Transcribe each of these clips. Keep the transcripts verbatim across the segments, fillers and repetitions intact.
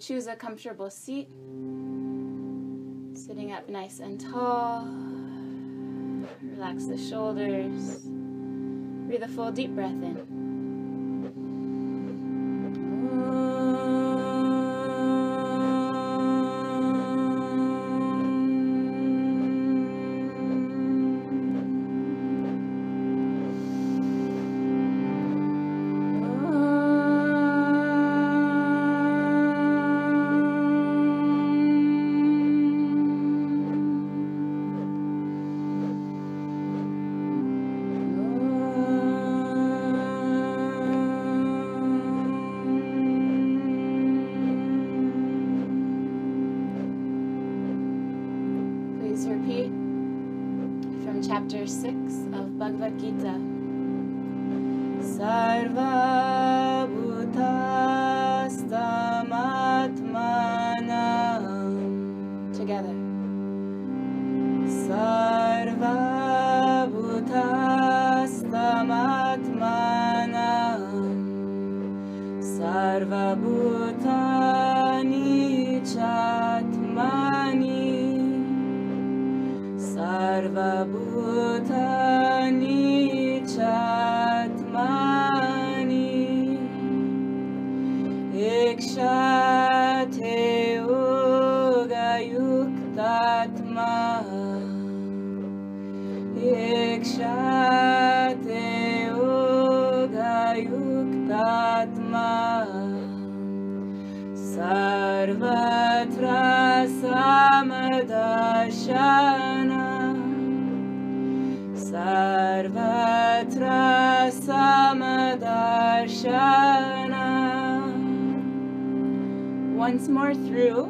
Choose a comfortable seat, sitting up nice and tall. Relax the shoulders. Breathe a full deep breath in. Once more through,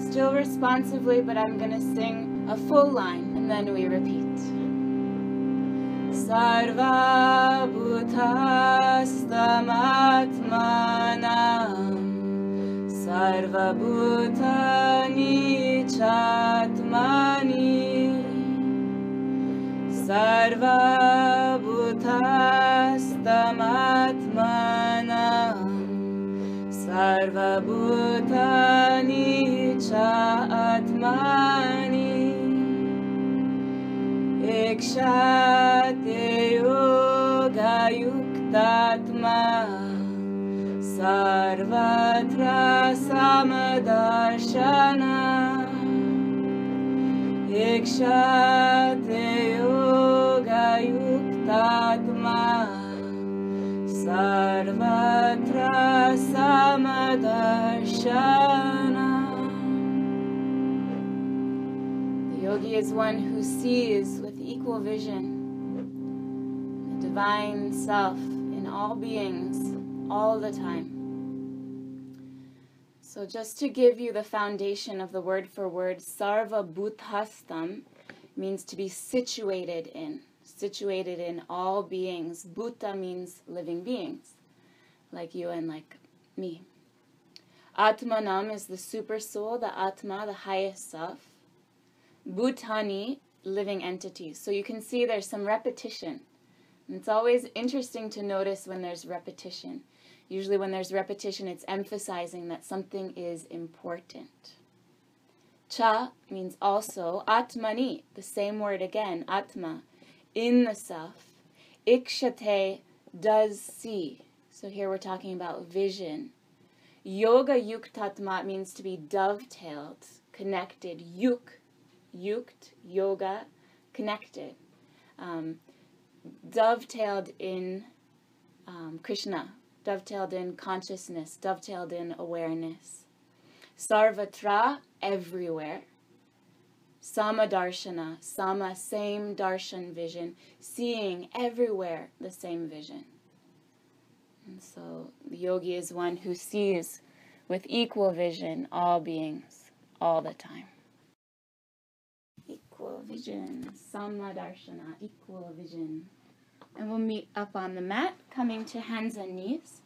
still responsively, but I'm going to sing a full line and then we repeat. Sarva bhutastam sarva bhutani chatmani sarva bhutastam sarva bhutani cha atmani ekshate yoga yuktatma sarvatra samadarshana ekshate yoga yuktatma sarvatra samadarshana. The yogi is one who sees with equal vision the divine self in all beings, all the time. So just to give you the foundation of the word for word, sarva bhutastam means to be situated in. Situated in all beings. Bhuta means living beings, like you and like me. Atmanam is the super soul, the Atma, the highest self. Bhutani, living entities. So you can see there's some repetition. And it's always interesting to notice when there's repetition. Usually when there's repetition, it's emphasizing that something is important. Cha means also. Atmani, the same word again, Atma. In the self. Ikshate does see. So here we're talking about vision. Yoga yuktatma means to be dovetailed, connected. Yuk, yukt, yoga, connected. Um, dovetailed in um, Krishna, dovetailed in consciousness, dovetailed in awareness. Sarvatra, everywhere. Sama darshana, sama, same darshan vision, seeing everywhere the same vision. And so the yogi is one who sees with equal vision all beings, all the time. Equal vision, sama darshana, equal vision. And we'll meet up on the mat, coming to hands and knees,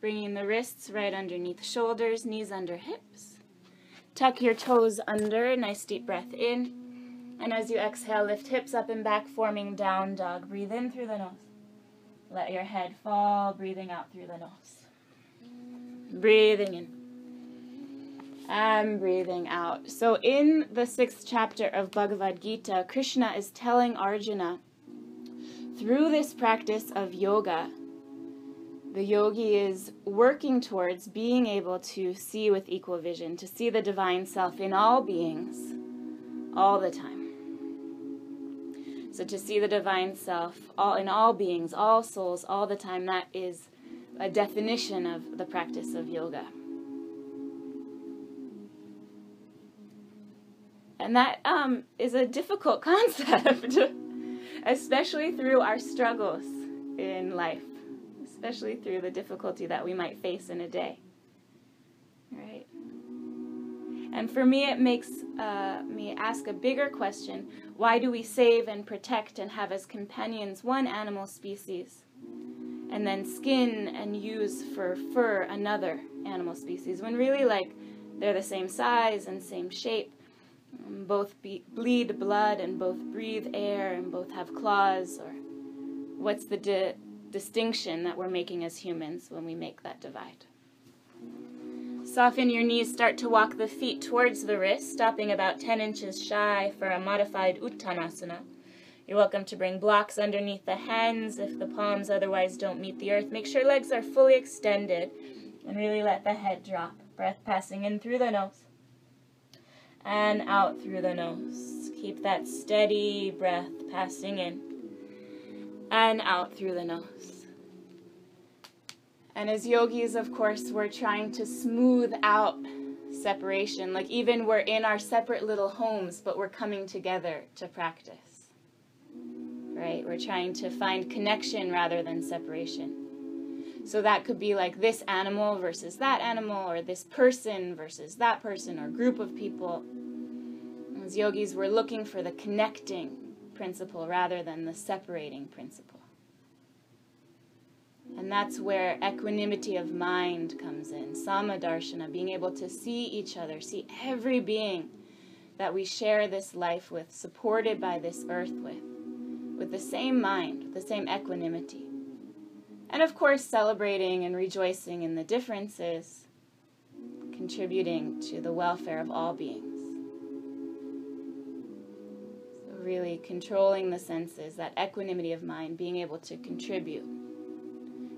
bringing the wrists right underneath shoulders, knees under hips. Tuck your toes under, nice deep breath in. And as you exhale, lift hips up and back, forming down dog. Breathe in through the nose. Let your head fall, breathing out through the nose. Breathing in. and breathing out. So in the sixth chapter of Bhagavad Gita, Krishna is telling Arjuna, through this practice of yoga, the yogi is working towards being able to see with equal vision, to see the divine self in all beings, all the time. So to see the divine self all in all beings, all souls, all the time, that is a definition of the practice of yoga. And that um, is a difficult concept, especially through our struggles in life, especially through the difficulty that we might face in a day, right? And for me, it makes uh, me ask a bigger question. Why do we save and protect and have as companions one animal species, and then skin and use for fur another animal species, when really, like, they're the same size and same shape? Both be bleed blood, and both breathe air, and both have claws? Or what's the di distinction that we're making as humans when we make that divide? Soften your knees, start to walk the feet towards the wrist, stopping about ten inches shy for a modified Uttanasana. You're welcome to bring blocks underneath the hands if the palms otherwise don't meet the earth. Make sure legs are fully extended and really let the head drop. Breath passing in through the nose and out through the nose. Keep that steady breath passing in and out through the nose. And as yogis, of course, we're trying to smooth out separation. Like, even we're in our separate little homes, but we're coming together to practice, right? We're trying to find connection rather than separation. So that could be like this animal versus that animal, or this person versus that person, or group of people. As yogis, we're looking for the connecting principle rather than the separating principle. And that's where equanimity of mind comes in, samadarshana, being able to see each other, see every being that we share this life with, supported by this earth with, with the same mind, with the same equanimity. And of course, celebrating and rejoicing in the differences, contributing to the welfare of all beings. So really controlling the senses, that equanimity of mind, being able to contribute.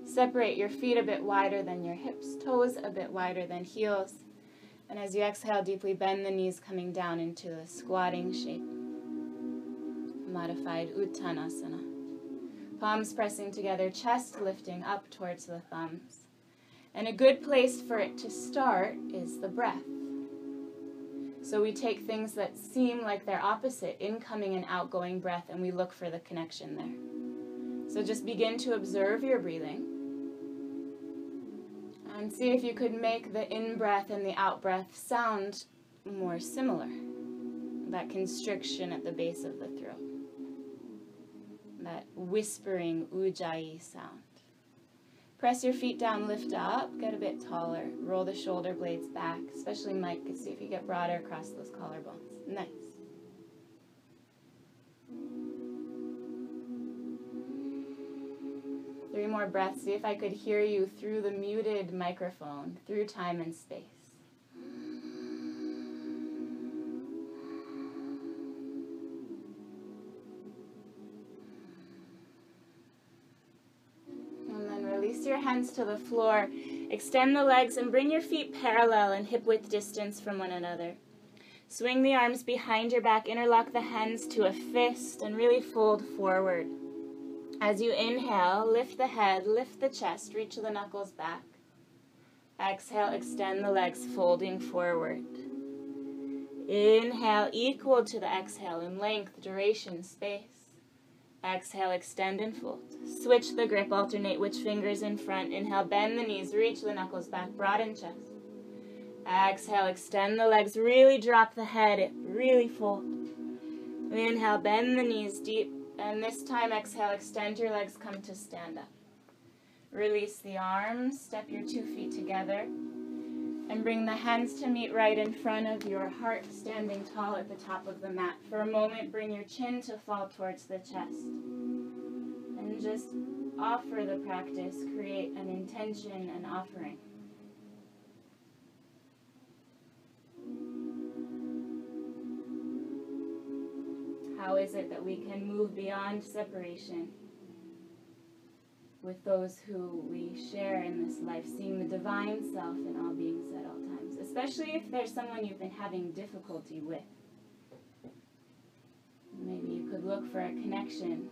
Separate your feet a bit wider than your hips, toes a bit wider than heels. And as you exhale deeply, bend the knees, coming down into the squatting shape, modified Uttanasana. Palms pressing together, chest lifting up towards the thumbs. And a good place for it to start is the breath. So we take things that seem like they're opposite, incoming and outgoing breath, and we look for the connection there. So just begin to observe your breathing and see if you could make the in-breath and the out-breath sound more similar, that constriction at the base of the throat, that whispering ujjayi sound. Press your feet down, lift up, get a bit taller, roll the shoulder blades back, especially Mike, and see if you get broader across those collarbones. Nice. Three more breaths. See if I could hear you through the muted microphone, through time and space. Your hands to the floor, extend the legs and bring your feet parallel and hip-width distance from one another. Swing the arms behind your back, interlock the hands to a fist, and really fold forward. As you inhale, lift the head, lift the chest, reach the knuckles back. Exhale, extend the legs, folding forward. Inhale, equal to the exhale in length, duration, space. Exhale, extend and fold. Switch the grip, alternate which fingers in front. Inhale, bend the knees, reach the knuckles back, broaden chest. Exhale, extend the legs, really drop the head, really fold. Inhale, bend the knees deep, and this time exhale, extend your legs, come to stand up. Release the arms, step your two feet together, and bring the hands to meet right in front of your heart, standing tall at the top of the mat. For a moment, bring your chin to fall towards the chest. And just offer the practice, create an intention, an offering. How is it that we can move beyond separation with those who we share in this life, seeing the divine self in all beings at all times, especially if there's someone you've been having difficulty with. Maybe you could look for a connection,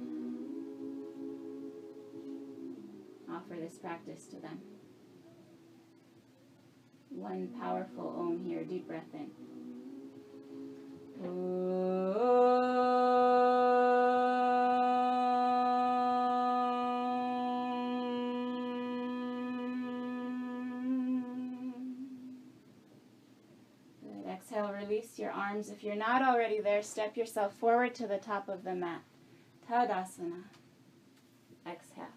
offer this practice to them. One powerful Om here, deep breath in. Om. Release your arms. If you're not already there, step yourself forward to the top of the mat. Tadasana. Exhale.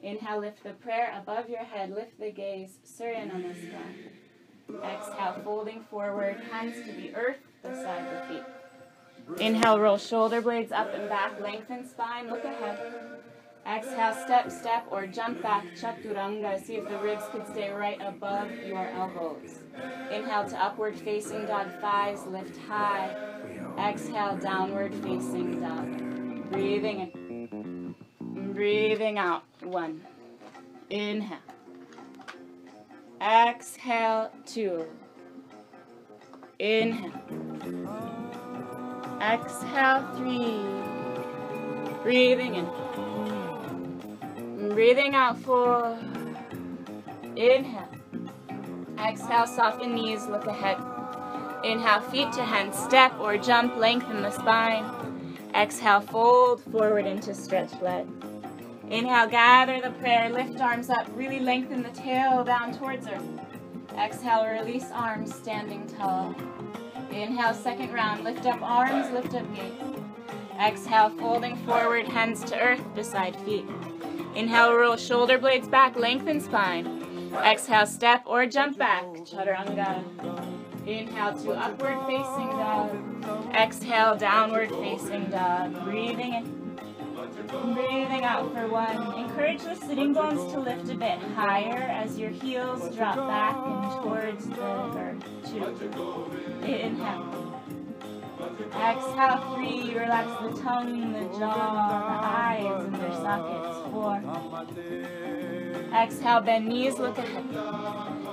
Inhale, lift the prayer above your head. Lift the gaze. Surya Namaskar. Exhale, folding forward. Hands to the earth beside the feet. Inhale, roll shoulder blades up and back. Lengthen spine. Look ahead. Exhale, step, step, or jump back, Chaturanga. See if the ribs could stay right above your elbows. Inhale to upward facing dog, thighs lift high. Exhale, downward facing dog. Breathing in. Breathing out. One. Inhale. Exhale, two. Inhale. Exhale, three. Breathing in. Breathing out, four. Inhale. Exhale, soften knees, look ahead. Inhale, feet to hand, step or jump, lengthen the spine. Exhale, fold forward into stretched leg. Inhale, gather the prayer, lift arms up, really lengthen the tail down towards her. Exhale, release arms, standing tall. Inhale, second round, lift up arms, lift up gaze. Exhale, folding forward, hands to earth, beside feet. Inhale, roll shoulder blades back, lengthen spine. Exhale, step or jump back, Chaturanga. Inhale to upward facing dog. Exhale, downward facing dog. Breathing in. Breathing out for one. Encourage the sitting bones to lift a bit higher as your heels drop back and towards the earth. Two. Inhale. Exhale, three, relax the tongue, the jaw, the eyes, and their sockets, four. Exhale, bend knees, look ahead.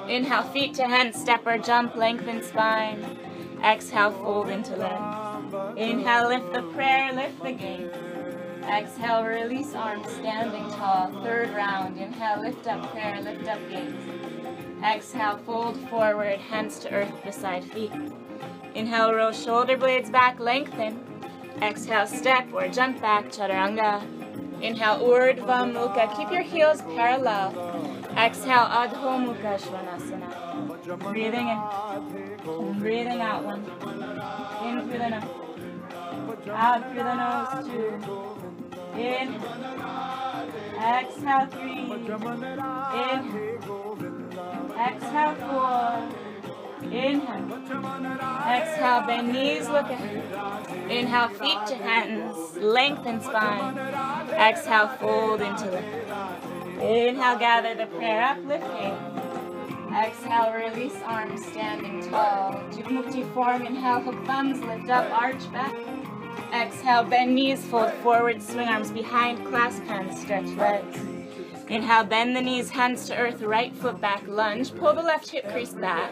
Inhale, feet to hand, step or jump, lengthen spine. Exhale, fold into legs. Inhale, lift the prayer, lift the gaze. Exhale, release arms, standing tall, third round. Inhale, lift up prayer, lift up gaze. Exhale, fold forward, hands to earth beside feet. Inhale, roll shoulder blades back, lengthen. Exhale, step or jump back, Chaturanga. Inhale, Urdhva mukha. Keep your heels parallel. Exhale, Adho mukha svanasana. Breathing in. Breathing out, one. In through the nose. Out through the nose, two. In. Exhale, three. In. Exhale, four. Inhale. Exhale, bend knees, look ahead. Inhale, feet to hands, lengthen spine. Exhale, fold into lift. Inhale, gather the prayer up, lifting. Exhale, release arms, standing tall. Jivamukti form, inhale, hook thumbs, lift up, arch back. Exhale, bend knees, fold forward, swing arms behind, clasp hands, stretch legs. Inhale, bend the knees, hands to earth, right foot back, lunge. Pull the left hip crease back.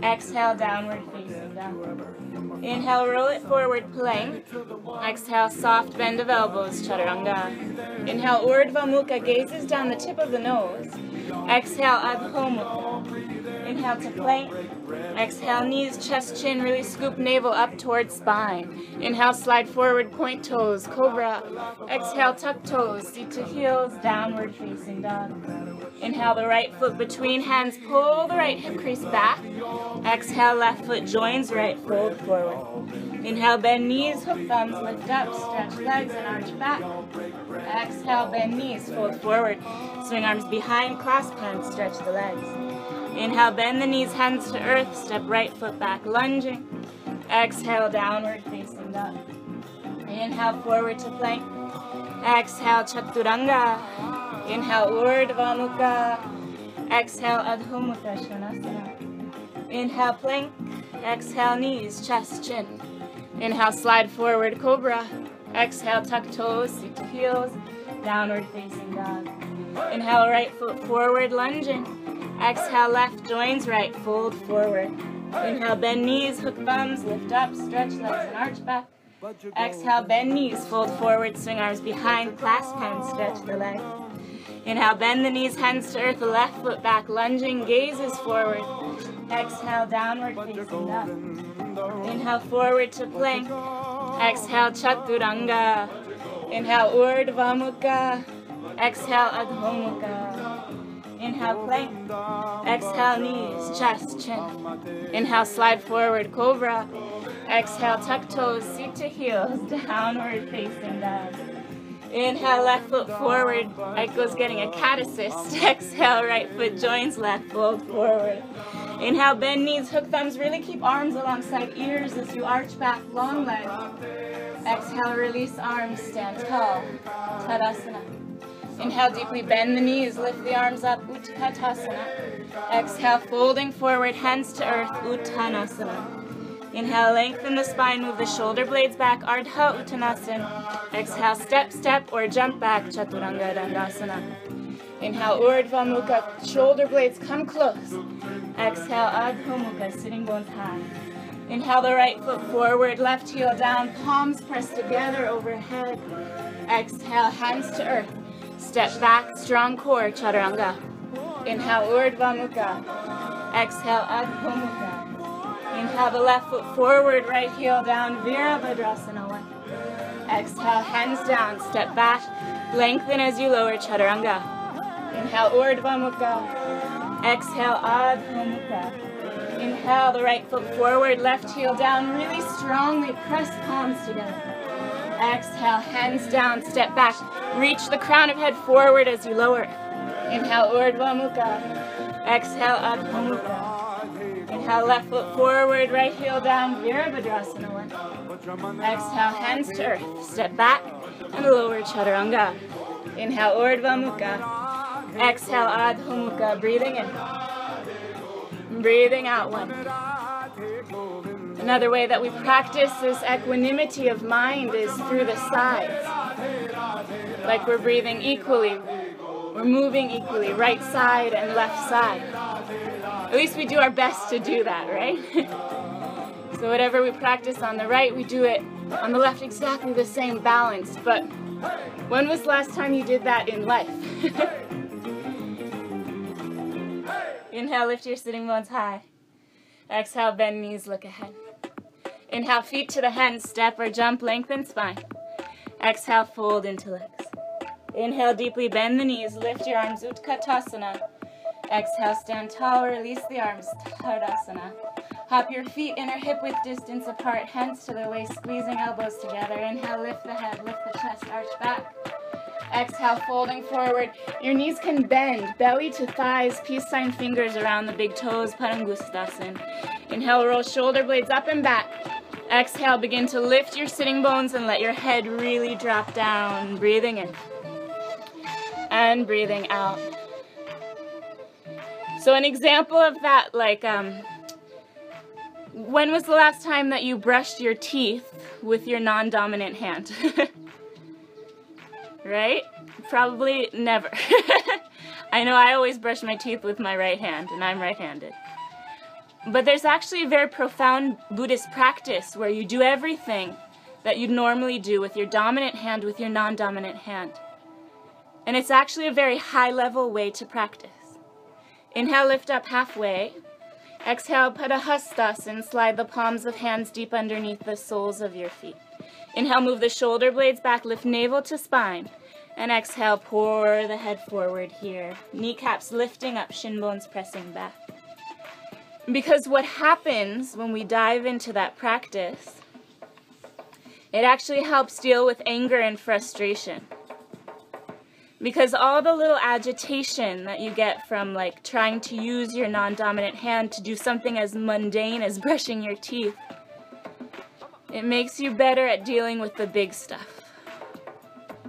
Exhale, downward facing dog. Inhale, roll it forward, plank. Exhale, soft bend of elbows, Chaturanga. Inhale, Urdhva mukha, gazes down the tip of the nose. Exhale, Adho mukha. Inhale to plank. Exhale, knees, chest, chin, really scoop navel up towards spine. Inhale, slide forward, point toes, cobra. Exhale, tuck toes, seat to heels, downward facing dog. Inhale, the right foot between hands, pull the right hip crease back. Exhale, left foot joins right, fold forward. Inhale, bend knees, hook thumbs, lift up, stretch legs and arch back. Exhale, bend knees, fold forward. Swing arms behind, clasp hands, stretch the legs. Inhale, bend the knees, hands to earth, step right foot back, lunging. Exhale, downward facing dog. Inhale, forward to plank. Exhale, Chaturanga. Inhale, Urdhva mukha. Exhale, Adho mukha svanasana. Inhale, plank. Exhale, knees, chest, chin. Inhale, slide forward, cobra. Exhale, tuck toes, seat to heels, downward facing dog. Inhale, right foot forward, lunging. Exhale, left joins right, fold forward. Inhale, bend knees, hook bums, lift up, stretch legs and arch back. Exhale, bend knees, fold forward, swing arms behind, clasp hands, stretch the leg. Inhale, bend the knees, hands to earth, left foot back, lunging, gazes forward. Exhale, downward facing up. Inhale, forward to plank. Exhale, Chaturanga. Inhale, Urdhva mukha. Exhale, Adho mukha. Inhale, plank. Exhale, knees, chest, chin. Inhale, slide forward, cobra. Exhale, tuck toes, seat to heels, downward facing dog. Inhale, left foot forward, Eiko's getting a cat assist. Exhale, right foot joins left, fold forward. Inhale, bend knees, hook thumbs, really keep arms alongside ears as you arch back, long leg. Exhale, release arms, stand tall, Tadasana. Inhale, deeply bend the knees, lift the arms up, Utkatasana. Exhale, folding forward, hands to earth, Uttanasana. Inhale, lengthen the spine, move the shoulder blades back, Ardha Uttanasana. Exhale, step, step, or jump back, Chaturanga Dandasana. Inhale, Urdhva mukha, shoulder blades come close. Exhale, Adho mukha, sitting bones high. Inhale, the right foot forward, left heel down, palms pressed together overhead. Exhale, hands to earth. Step back, strong core, Chaturanga. Inhale, Urdhva mukha. Exhale, Adho mukha. Inhale, the left foot forward, right heel down, Virabhadrasana one. Exhale, hands down, step back, lengthen as you lower, Chaturanga. Inhale, Urdhva mukha. Exhale, Adho mukha. Inhale, the right foot forward, left heel down, really strongly press palms together. Exhale, hands down, step back, reach the crown of head forward as you lower. Inhale, Urdhva mukha. Exhale, Adho mukha. Inhale, left foot forward, right heel down, Virabhadrasana one. Exhale, hands to earth, step back, and lower, Chaturanga. Inhale, Urdhva mukha. Exhale, Adho mukha, breathing in. Breathing out one. Another way that we practice this equanimity of mind is through the sides. Like we're breathing equally, we're moving equally, right side and left side. At least we do our best to do that, right? So whatever we practice on the right, we do it on the left, exactly the same balance. But when was the last time you did that in life? Inhale, lift your sitting bones high. Exhale, bend knees, look ahead. Inhale, feet to the hands, step or jump, lengthen spine. Exhale, fold into legs. Inhale, deeply bend the knees, lift your arms, Utkatasana. Exhale, stand tall, release the arms, Tadasana. Hop your feet, inner hip width distance apart, hands to the waist, squeezing elbows together. Inhale, lift the head, lift the chest, arch back. Exhale, folding forward. Your knees can bend, belly to thighs, peace sign fingers around the big toes, Padangusthasana. Inhale, roll shoulder blades up and back. Exhale, begin to lift your sitting bones and let your head really drop down. Breathing in and breathing out. So an example of that, like, um, when was the last time that you brushed your teeth with your non-dominant hand? Right? Probably never. I know I always brush my teeth with my right hand, and I'm right-handed. But there's actually a very profound Buddhist practice where you do everything that you'd normally do with your dominant hand, with your non-dominant hand. And it's actually a very high-level way to practice. Inhale, lift up halfway. Exhale, Padangusthasana, slide the palms of hands deep underneath the soles of your feet. Inhale, move the shoulder blades back, lift navel to spine. And exhale, pour the head forward here. Kneecaps lifting up, shin bones pressing back. Because what happens when we dive into that practice, it actually helps deal with anger and frustration. Because all the little agitation that you get from, like, trying to use your non-dominant hand to do something as mundane as brushing your teeth, it makes you better at dealing with the big stuff.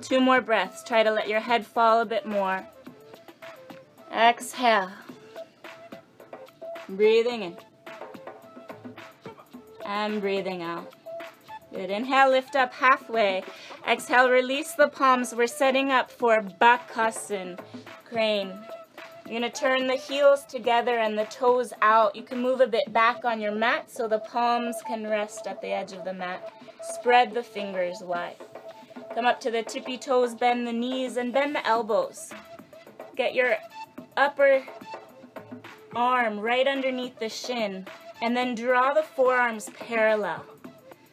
Two more breaths. Try to let your head fall a bit more. Exhale. Breathing in. And breathing out. Good. Inhale, lift up halfway. Exhale, release the palms. We're setting up for Bakasana, crane. You're going to turn the heels together and the toes out. You can move a bit back on your mat so the palms can rest at the edge of the mat. Spread the fingers wide. Come up to the tippy toes, bend the knees, and bend the elbows. Get your upper arm right underneath the shin, and then draw the forearms parallel.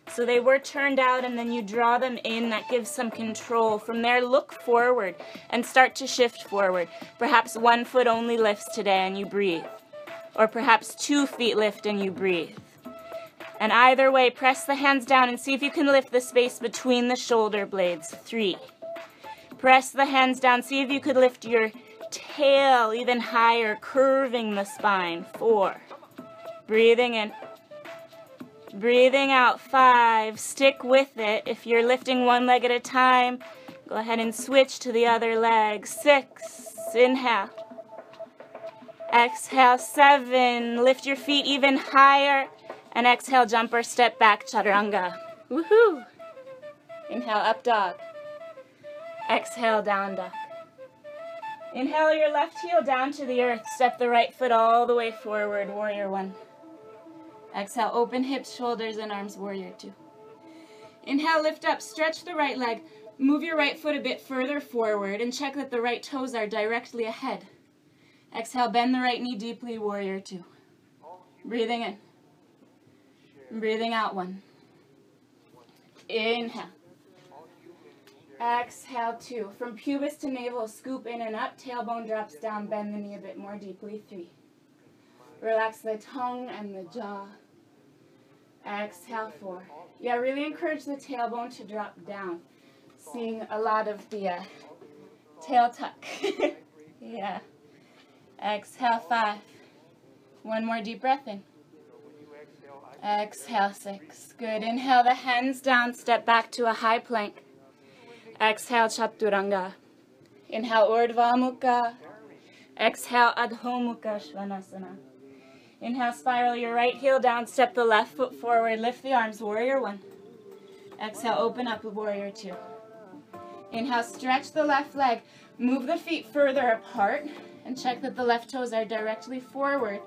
So they were turned out, and then you draw them in. That gives some control. From there, look forward and start to shift forward. Perhaps one foot only lifts today and you breathe. Or perhaps two feet lift and you breathe. And either way, press the hands down and see if you can lift the space between the shoulder blades. Three. Press the hands down. See if you could lift your tail even higher, curving the spine. Four. Breathing in. Breathing out, five, stick with it. If you're lifting one leg at a time, go ahead and switch to the other leg. Six, inhale. Exhale, seven, lift your feet even higher. And exhale, jump or step back, chaturanga. Woohoo! Inhale, up dog. Exhale, down dog. Inhale, your left heel down to the earth. Step the right foot all the way forward, warrior one. Exhale, open hips, shoulders, and arms, warrior two. Inhale, lift up, stretch the right leg. Move your right foot a bit further forward and check that the right toes are directly ahead. Exhale, bend the right knee deeply, warrior two. Breathing in. Breathing out, one. Inhale. Exhale, two. From pubis to navel, scoop in and up. Tailbone drops down, bend the knee a bit more deeply, three. Relax the tongue and the jaw. Exhale, four. Yeah, really encourage the tailbone to drop down. Seeing a lot of the uh, tail tuck. Yeah. Exhale, five. One more deep breath in. Exhale, six. Good. Inhale, the hands down. Step back to a high plank. Exhale, chaturanga. Inhale, urdhva mukha. Exhale, adho mukha svanasana. Inhale, spiral your right heel down, step the left foot forward, lift the arms, warrior one. Exhale, open up, warrior two. Inhale, stretch the left leg, move the feet further apart, and check that the left toes are directly forward.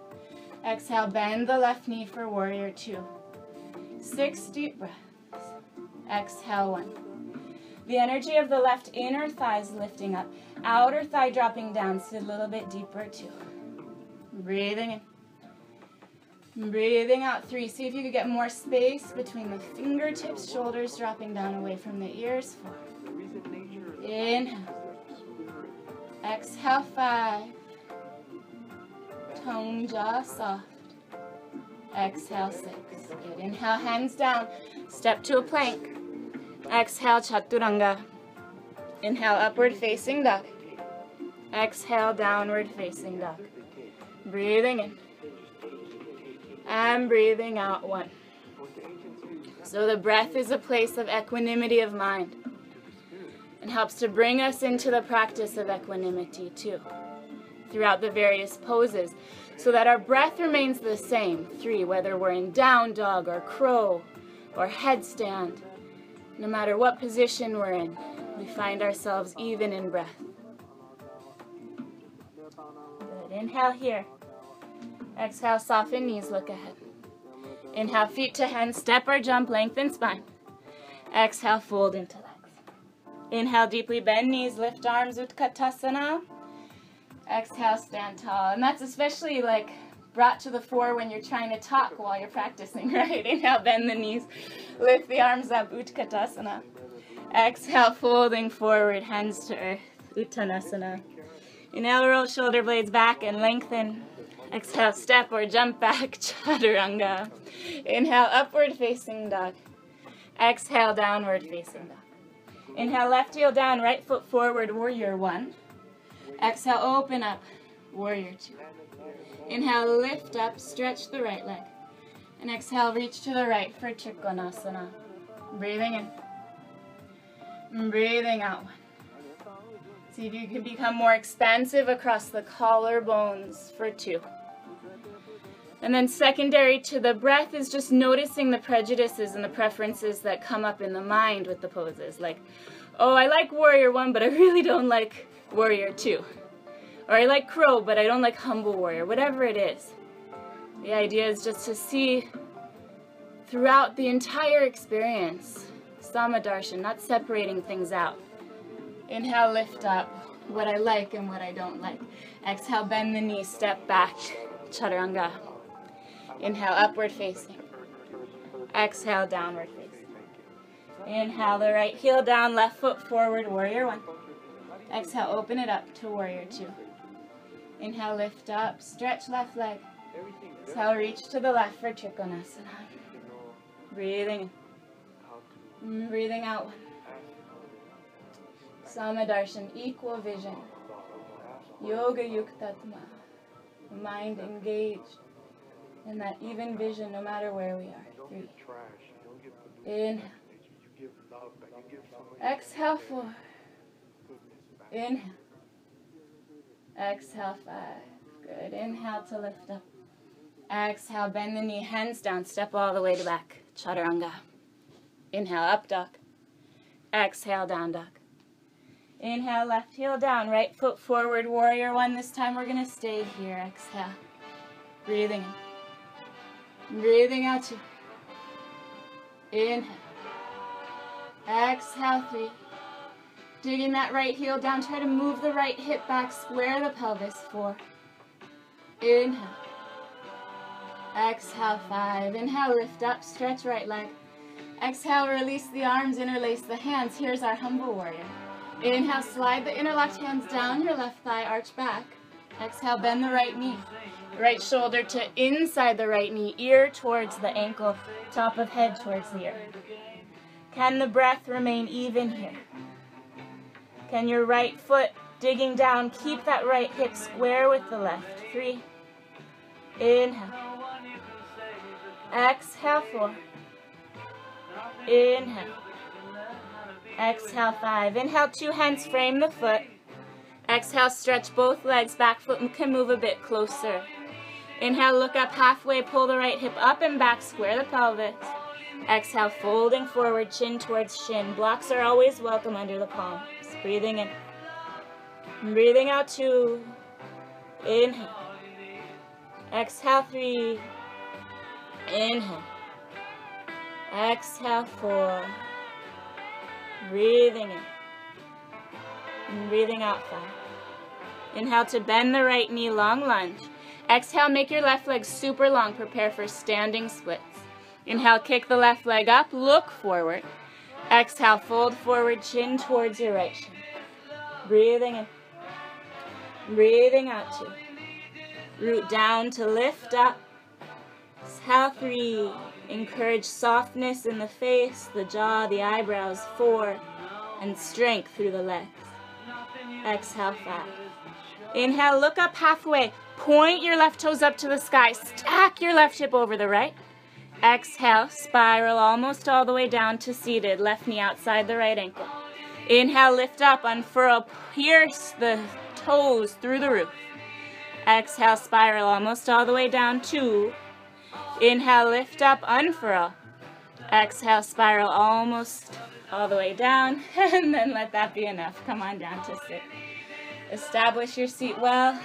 Exhale, bend the left knee for warrior two. Six deep breaths. Exhale, one. The energy of the left inner thigh is lifting up, outer thigh dropping down, sit a little bit deeper, two. Breathing in. Breathing out, three. See if you can get more space between the fingertips, shoulders dropping down away from the ears, four. Inhale. Exhale, five. Tongue, jaw, soft. Exhale, six. Good. Inhale, hands down. Step to a plank. Exhale, chaturanga. Inhale, upward facing dog. Exhale, downward facing dog. Breathing in. And breathing out, one. So the breath is a place of equanimity of mind and helps to bring us into the practice of equanimity, two, throughout the various poses, so that our breath remains the same, three, whether we're in down dog or crow or headstand, no matter what position we're in, we find ourselves even in breath. Good. Inhale here. Exhale, soften knees, look ahead. Inhale, feet to hands, step or jump, lengthen spine. Exhale, fold into legs. Inhale, deeply bend knees, lift arms, Utkatasana. Exhale, stand tall. And that's especially like brought to the fore when you're trying to talk while you're practicing, right? Inhale, bend the knees, lift the arms up, Utkatasana. Exhale, folding forward, hands to earth, Uttanasana. Inhale, roll shoulder blades back and lengthen. Exhale, step or jump back, chaturanga. Inhale, upward facing dog. Exhale, downward facing dog. Inhale, left heel down, right foot forward, warrior one. Exhale, open up, warrior two. Inhale, lift up, stretch the right leg. And exhale, reach to the right for Trikonasana. Breathing in. Breathing out, one. See if you can become more expansive across the collarbones for two. And then secondary to the breath is just noticing the prejudices and the preferences that come up in the mind with the poses. Like, oh, I like Warrior One, but I really don't like Warrior Two. Or I like Crow, but I don't like Humble Warrior. Whatever it is. The idea is just to see throughout the entire experience. Samadarshan, not separating things out. Inhale, lift up what I like and what I don't like. Exhale, bend the knee, step back, Chaturanga. Inhale, upward facing. Exhale, downward facing. Inhale, the right heel down, left foot forward, Warrior One. Exhale, open it up to Warrior Two. Inhale, lift up, stretch left leg. Exhale, reach to the left for Trikonasana. Breathing in. Breathing out one. Samadarshan, equal vision. Yoga Yuktatma. Mind engaged in that even vision no matter where we are. Three. Inhale. Exhale, four. Inhale. Exhale, five. Good. Inhale to lift up. Exhale, bend the knee, hands down, step all the way to back. Chaturanga. Inhale, up dog. Exhale, down dog. Inhale, left heel down, right foot forward, Warrior One. This time we're going to stay here. Exhale. Breathing in. Breathing out two. Inhale. Exhale, three. Digging that right heel down. Try to move the right hip back. Square the pelvis, four. Inhale. Exhale, five. Inhale, lift up, stretch right leg. Exhale, release the arms, interlace the hands. Here's our Humble Warrior. Inhale, slide the interlocked hands down your left thigh, arch back. Exhale, bend the right knee. Right shoulder to inside the right knee, ear towards the ankle, top of head towards the ear. Can the breath remain even here? Can your right foot, digging down, keep that right hip square with the left? Three. Inhale. Exhale, four. Inhale. Exhale, five. Inhale, two hands, frame the foot. Exhale, stretch both legs. Back foot can move a bit closer. Inhale, look up halfway. Pull the right hip up and back. Square the pelvis. Exhale, folding forward, chin towards shin. Blocks are always welcome under the palms. Breathing in. Breathing out, two. Inhale. Exhale, three. Inhale. Exhale, four. Breathing in. And breathing out, five. Inhale to bend the right knee, long lunge. Exhale, make your left leg super long. Prepare for standing splits. Inhale, kick the left leg up, look forward. Exhale, fold forward, chin towards your right shin. Breathing in. And breathing out, two. Root down to lift up. Exhale, three. Encourage softness in the face, the jaw, the eyebrows, four, and strength through the legs. Exhale, five. Inhale, look up halfway. Point your left toes up to the sky. Stack your left hip over the right. Exhale, spiral almost all the way down to seated. Left knee outside the right ankle. Inhale, lift up, unfurl, pierce the toes through the roof. Exhale, spiral almost all the way down to. Inhale, lift up, unfurl. Exhale, spiral almost all the way down. And then let that be enough. Come on down to sit. Establish your seat well.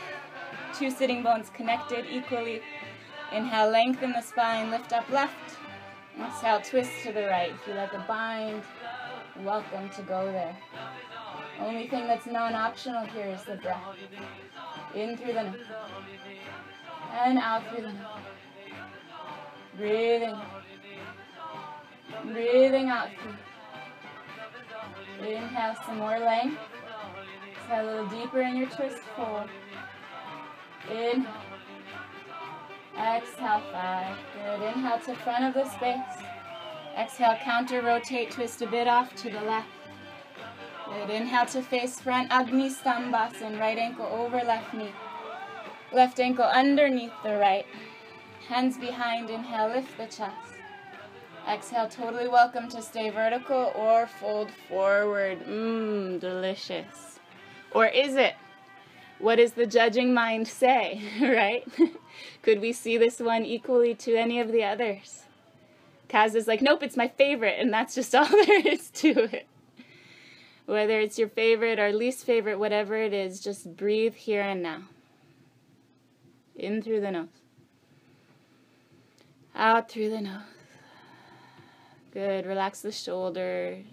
Two sitting bones connected equally. Inhale, lengthen the spine. Lift up left. Exhale, twist to the right. If you let the bind, welcome to go there. Only thing that's non-optional here is the breath. In through the nose. And out through the nose. Breathing. Breathing out. Inhale, some more length. Exhale, a little deeper in your twist, four. Inhale. Exhale, five. Good. Inhale to front of the space. Exhale, counter rotate, twist a bit off to the left. Good. Inhale to face front, Agnistambhasana, right ankle over left knee. Left ankle underneath the right. Hands behind, inhale, lift the chest. Exhale, totally welcome to stay vertical or fold forward. Mmm, delicious. Or is it? What does the judging mind say, right? Could we see this one equally to any of the others? Kaz is like, nope, it's my favorite, and that's just all there is to it. Whether it's your favorite or least favorite, whatever it is, just breathe here and now. In through the nose. Out through the nose. Good, relax the shoulders.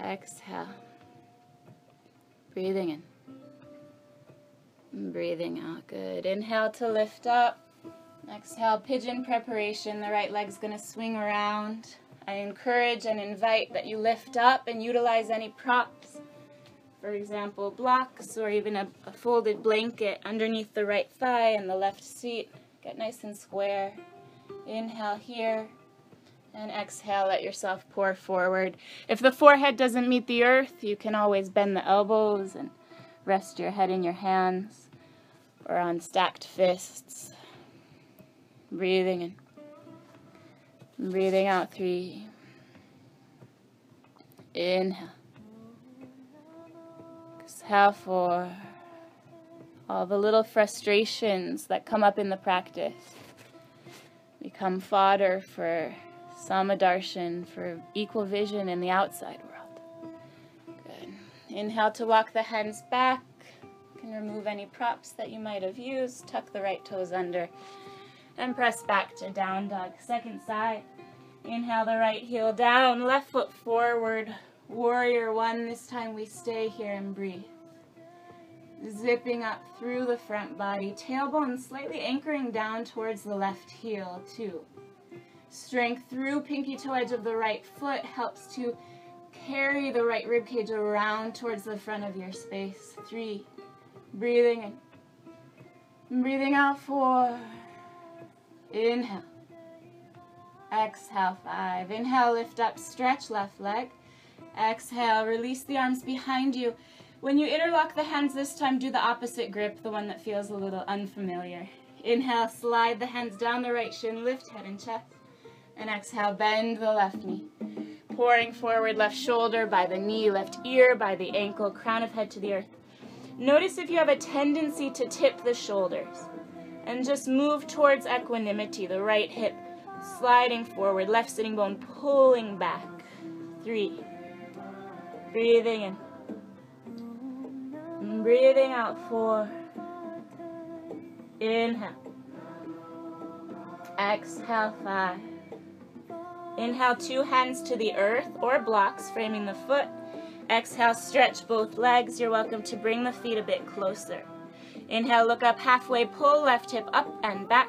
Exhale. Breathing in. And breathing out, good. Inhale to lift up. Exhale, pigeon preparation. The right leg's going to swing around. I encourage and invite that you lift up and utilize any props, for example, blocks or even a, a folded blanket underneath the right thigh and the left seat. Get nice and square. Inhale here, and exhale, let yourself pour forward. If the forehead doesn't meet the earth, you can always bend the elbows and rest your head in your hands or on stacked fists. Breathing in. Breathing out, three. Inhale. Exhale, four. All the little frustrations that come up in the practice become fodder for samadarshan, for equal vision in the outside world. Good. Inhale to walk the hands back. You can remove any props that you might have used. Tuck the right toes under. And press back to down dog. Second side. Inhale the right heel down, left foot forward. Warrior one. This time we stay here and breathe. Zipping up through the front body. Tailbone slightly anchoring down towards the left heel too. Strength through pinky toe edge of the right foot helps to carry the right ribcage around towards the front of your space. Three. Breathing in. Breathing out. Four. Inhale. Exhale, five. Inhale, lift up, stretch left leg. Exhale, release the arms behind you. When you interlock the hands this time, do the opposite grip, the one that feels a little unfamiliar. Inhale, slide the hands down the right shin, lift head and chest. And exhale, bend the left knee. Pouring forward, left shoulder by the knee, left ear by the ankle, crown of head to the earth. Notice if you have a tendency to tip the shoulders. And just move towards equanimity, the right hip sliding forward, left sitting bone pulling back. Three. Breathing in. And breathing out. Four. Inhale. Exhale. Five. Inhale, two hands to the earth or blocks, framing the foot. Exhale, stretch both legs. You're welcome to bring the feet a bit closer. Inhale, look up halfway, pull left hip up and back.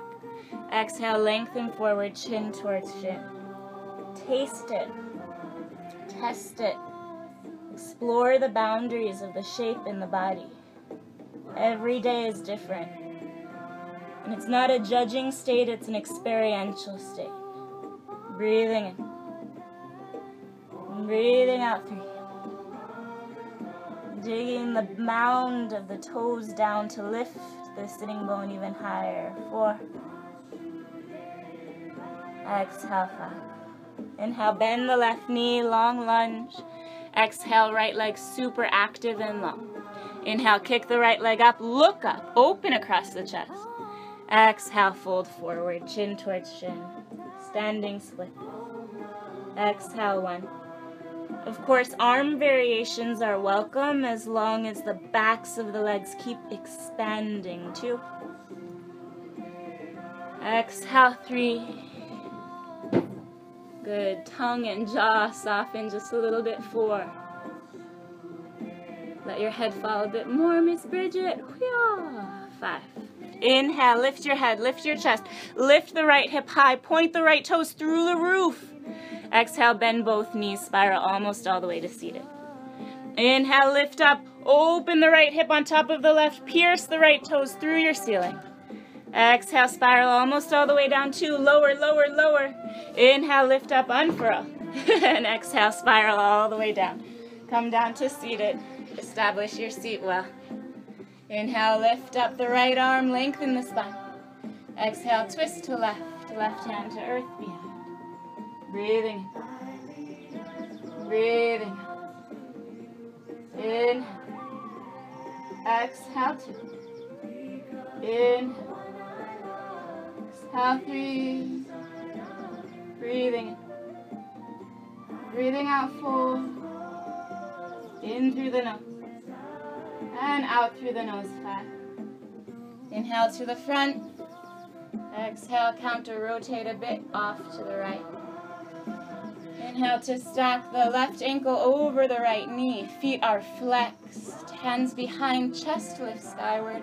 Exhale, lengthen forward, chin towards shin. Taste it. Test it. Explore the boundaries of the shape in the body. Every day is different. And it's not a judging state, it's an experiential state. Breathing in. And breathing out, three. Digging the mound of the toes down to lift the sitting bone even higher. Four. Exhale, five. Inhale, bend the left knee, long lunge. Exhale, right leg super active and long. Inhale, kick the right leg up, look up, open across the chest. Exhale, fold forward, chin towards shin. Standing split. Exhale, one. Of course, arm variations are welcome as long as the backs of the legs keep expanding, too. Exhale, three. Good. Tongue and jaw soften just a little bit, four. Let your head fall a bit more, Miss Bridget. Five. Inhale, lift your head, lift your chest. Lift the right hip high, point the right toes through the roof. Exhale, bend both knees, spiral almost all the way to seated. Inhale, lift up, open the right hip on top of the left, pierce the right toes through your ceiling. Exhale, spiral almost all the way down two, lower, lower, lower. Inhale, lift up, unfurl. And exhale, spiral all the way down. Come down to seated. Establish your seat well. Inhale, lift up the right arm, lengthen the spine. Exhale, twist to left, left hand to earth behind. Breathing in. Breathing out. Inhale. exhale two, inhale, exhale three, breathing in, breathing out four, in through the nose, and out through the nose five. Inhale to the front, exhale counter rotate a bit off to the right. Inhale to stack the left ankle over the right knee. Feet are flexed. Hands behind, chest lift skyward.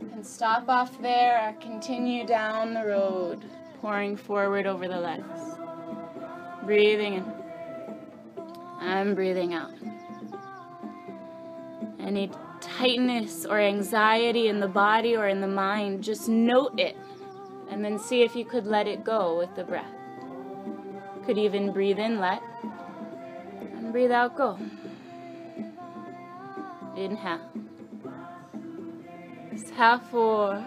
You can stop off there or continue down the road, pouring forward over the legs. Breathing in. And breathing out. Any tightness or anxiety in the body or in the mind, just note it. And then see if you could let it go with the breath. Could even breathe in, let, and breathe out, go. Inhale. Exhale four.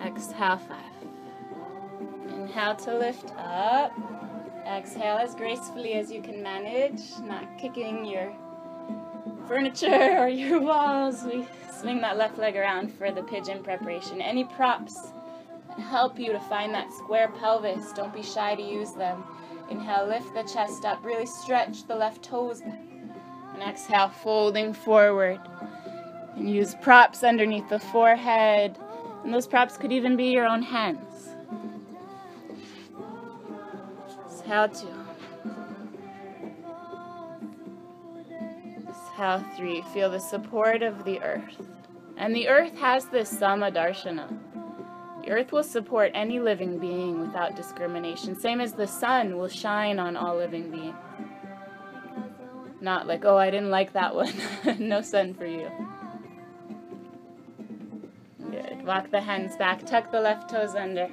Exhale five. Inhale to lift up. Exhale as gracefully as you can manage, not kicking your furniture or your walls. We swing that left leg around for the pigeon preparation. Any props help you to find that square pelvis. Don't be shy to use them. Inhale, lift the chest up. Really stretch the left toes back. And exhale, folding forward. And use props underneath the forehead. And those props could even be your own hands. Exhale, two. Exhale, three. Feel the support of the earth. And the earth has this Samadarshana. The earth will support any living being without discrimination, same as the sun will shine on all living beings. Not like, oh, I didn't like that one. No sun for you. Good. Walk the hands back. Tuck the left toes under.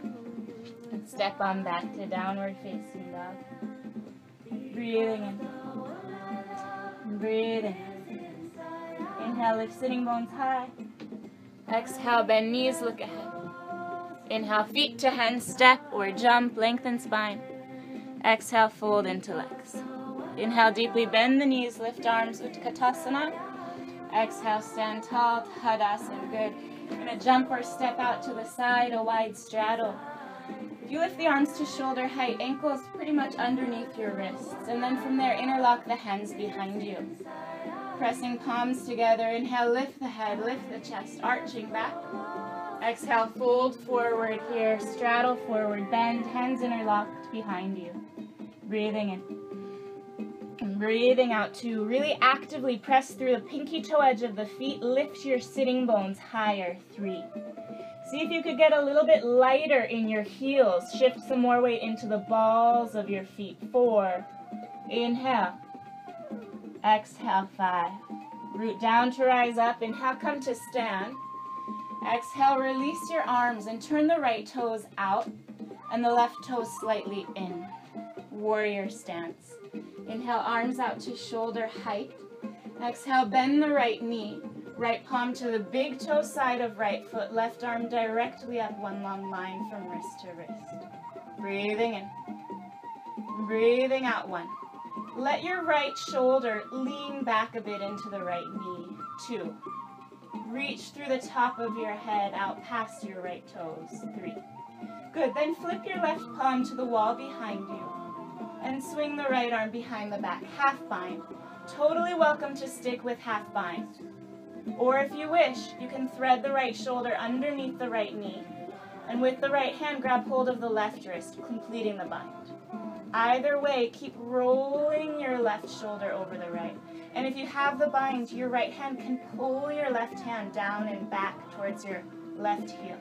And step on back to downward facing dog. Breathing in. Breathing in. Inhale, lift sitting bones high. Exhale, bend knees, look ahead. Inhale, feet to hands, step or jump, lengthen spine. Exhale, fold into legs. Inhale, deeply bend the knees, lift arms, Utkatasana. Exhale, stand tall, Tadasana. Good. You're going to jump or step out to the side, a wide straddle. If you lift the arms to shoulder height, ankles pretty much underneath your wrists. And then from there, interlock the hands behind you. Pressing palms together. Inhale, lift the head, lift the chest, arching back. Exhale, fold forward here, straddle forward, bend, hands interlocked behind you. Breathing in. And breathing out too. Really actively press through the pinky toe edge of the feet, lift your sitting bones higher, three. See if you could get a little bit lighter in your heels. Shift some more weight into the balls of your feet, four. Inhale. Exhale, five. Root down to rise up. Inhale, come to stand. Exhale, release your arms and turn the right toes out and the left toes slightly in. Warrior stance. Inhale, arms out to shoulder height. Exhale, bend the right knee. Right palm to the big toe side of right foot. Left arm directly up one long line from wrist to wrist. Breathing in. Breathing out one. Let your right shoulder lean back a bit into the right knee. Two. Reach through the top of your head, out past your right toes. Three. Good. Then flip your left palm to the wall behind you. And swing the right arm behind the back. Half bind. Totally welcome to stick with half bind. Or if you wish, you can thread the right shoulder underneath the right knee. And with the right hand, grab hold of the left wrist, completing the bind. Either way, keep rolling your left shoulder over the right. And if you have the bind, your right hand can pull your left hand down and back towards your left heel.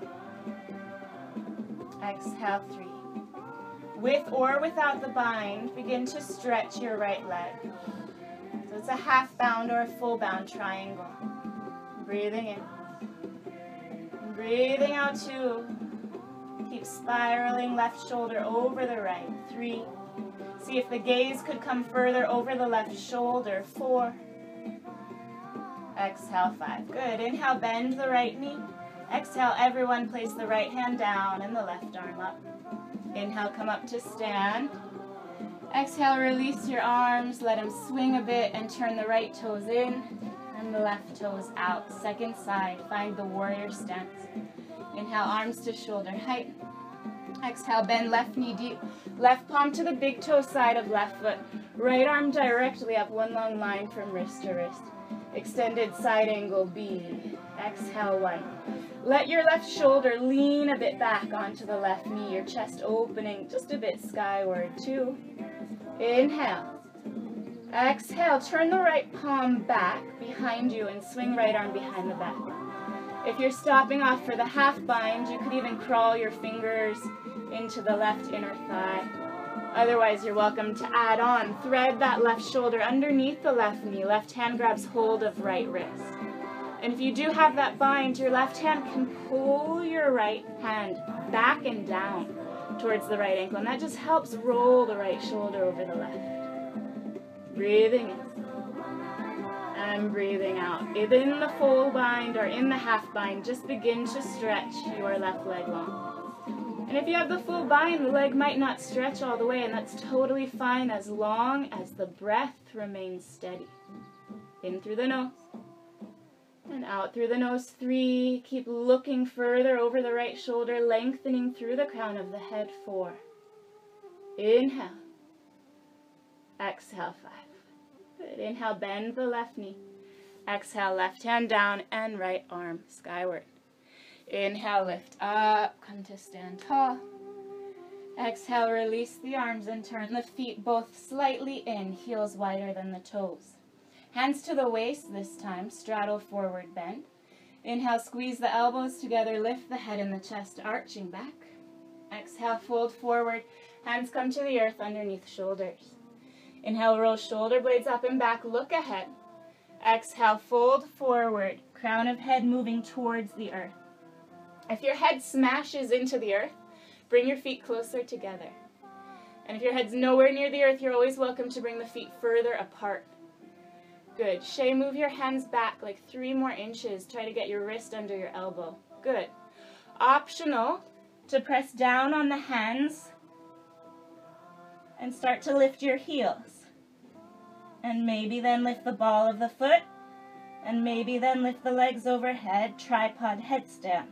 Exhale, three. With or without the bind, begin to stretch your right leg. So it's a half bound or a full bound triangle. Breathing in. Breathing out, two. Keep spiraling left shoulder over the right. Three. See if the gaze could come further over the left shoulder. Four. Exhale, five. Good. Inhale, bend the right knee. Exhale, everyone place the right hand down and the left arm up. Inhale, come up to stand. Exhale, release your arms, let them swing a bit, and turn the right toes in and the left toes out. Second side, find the warrior stance. Inhale, arms to shoulder height. Exhale, bend left knee deep, left palm to the big toe side of left foot. Right arm directly up, one long line from wrist to wrist. Extended side angle B. Exhale, one. Let your left shoulder lean a bit back onto the left knee, your chest opening just a bit skyward, two. Inhale. Exhale, turn the right palm back behind you and swing right arm behind the back. If you're stopping off for the half bind, you could even crawl your fingers into the left inner thigh. Otherwise, you're welcome to add on. Thread that left shoulder underneath the left knee. Left hand grabs hold of right wrist. And if you do have that bind, your left hand can pull your right hand back and down towards the right ankle. And that just helps roll the right shoulder over the left. Breathing in. And breathing out. Either in the full bind or in the half bind, just begin to stretch your left leg long. And if you have the full bind, the leg might not stretch all the way, and that's totally fine as long as the breath remains steady. In through the nose. And out through the nose, three. Keep looking further over the right shoulder, lengthening through the crown of the head, four. Inhale. Exhale, five. Good. Inhale, bend the left knee. Exhale, left hand down and right arm skyward. Inhale, lift up, come to stand tall. Exhale, release the arms and turn the feet both slightly in, heels wider than the toes. Hands to the waist this time, straddle forward bend. Inhale, squeeze the elbows together, lift the head and the chest, arching back. Exhale, fold forward, hands come to the earth underneath shoulders. Inhale, roll shoulder blades up and back, look ahead. Exhale, fold forward, crown of head moving towards the earth. If your head smashes into the earth, bring your feet closer together. And if your head's nowhere near the earth, you're always welcome to bring the feet further apart. Good. Shay, move your hands back like three more inches. Try to get your wrist under your elbow. Good. Optional to press down on the hands and start to lift your heels. And maybe then lift the ball of the foot. And maybe then lift the legs overhead, tripod headstand.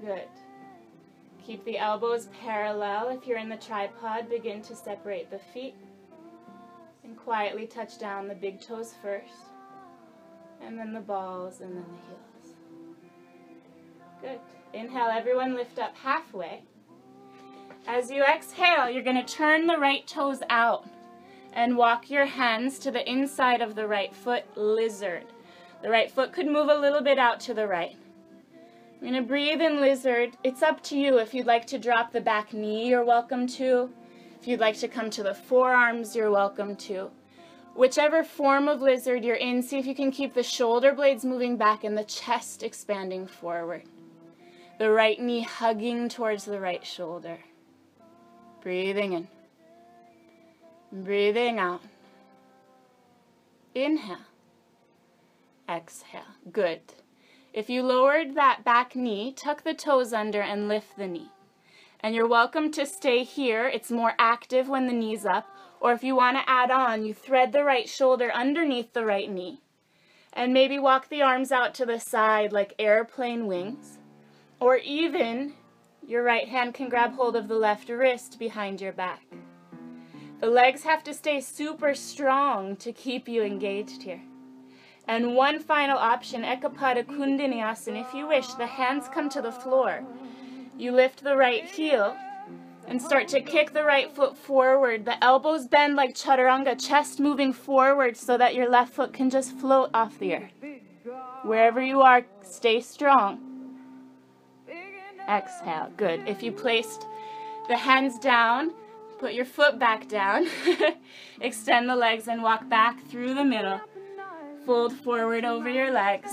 Good. Keep the elbows parallel. If you're in the tripod, begin to separate the feet. And quietly touch down the big toes first. And then the balls and then the heels. Good. Inhale, everyone lift up halfway. As you exhale, you're going to turn the right toes out and walk your hands to the inside of the right foot, lizard. The right foot could move a little bit out to the right. I'm going to breathe in lizard. It's up to you. If you'd like to drop the back knee, you're welcome to. If you'd like to come to the forearms, you're welcome to. Whichever form of lizard you're in, see if you can keep the shoulder blades moving back and the chest expanding forward. The right knee hugging towards the right shoulder. Breathing in. Breathing out. Inhale. Exhale. Good. If you lowered that back knee, tuck the toes under and lift the knee. And you're welcome to stay here. It's more active when the knee's up. Or if you want to add on, you thread the right shoulder underneath the right knee. And maybe walk the arms out to the side like airplane wings. Or even, your right hand can grab hold of the left wrist behind your back. The legs have to stay super strong to keep you engaged here. And one final option, Ekapada Kundinyasana. If you wish, the hands come to the floor. You lift the right heel and start to kick the right foot forward. The elbows bend like Chaturanga, chest moving forward so that your left foot can just float off the earth. Wherever you are, stay strong. Exhale. Good. If you placed the hands down, put your foot back down, extend the legs and walk back through the middle. Fold forward over your legs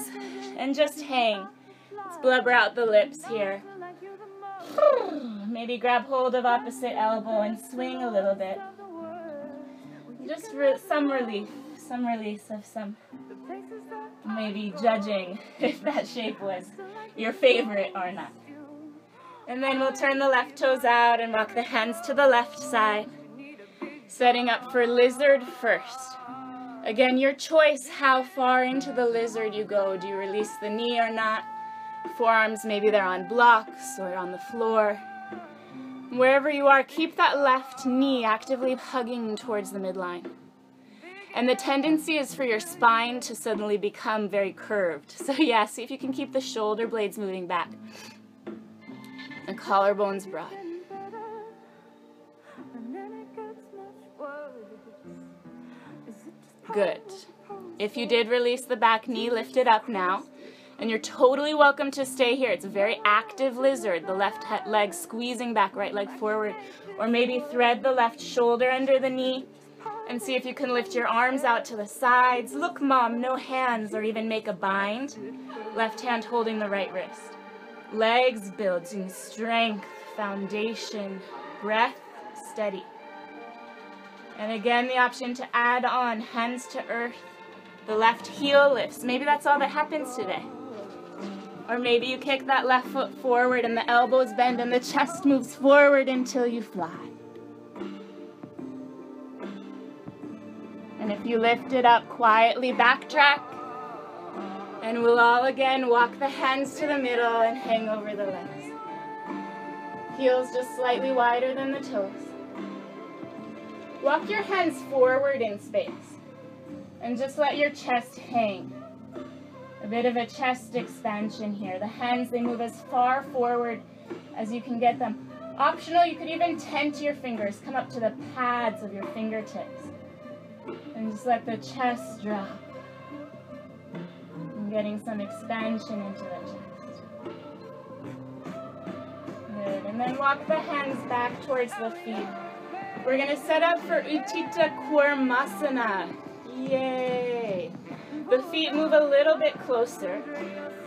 and just hang. Let's blubber out the lips here. Maybe grab hold of opposite elbow and swing a little bit. Just re- some relief, some release of some maybe judging if that shape was your favorite or not. And then we'll turn the left toes out and walk the hands to the left side, setting up for lizard first. Again, your choice how far into the lizard you go. Do you release the knee or not? Forearms, maybe they're on blocks or on the floor. Wherever you are, keep that left knee actively hugging towards the midline. And the tendency is for your spine to suddenly become very curved. So yeah, see if you can keep the shoulder blades moving back. And collarbones broad. Good. If you did release the back knee, lift it up now. And you're totally welcome to stay here. It's a very active lizard. The left leg squeezing back, right leg forward. Or maybe thread the left shoulder under the knee. And see if you can lift your arms out to the sides. Look, Mom, no hands, or even make a bind. Left hand holding the right wrist. Legs building strength, foundation, breath steady. And again, the option to add on hands to earth. The left heel lifts. Maybe that's all that happens today. Or maybe you kick that left foot forward and the elbows bend and the chest moves forward until you fly. And if you lift it up, quietly backtrack. And we'll all again walk the hands to the middle and hang over the legs. Heels just slightly wider than the toes. Walk your hands forward in space. And just let your chest hang. A bit of a chest expansion here. The hands, they move as far forward as you can get them. Optional, you could even tent your fingers. Come up to the pads of your fingertips. And just let the chest drop. I'm getting some expansion into the chest. Good. And then walk the hands back towards the feet. We're going to set up for Uttita Kurmasana. Yay! The feet move a little bit closer.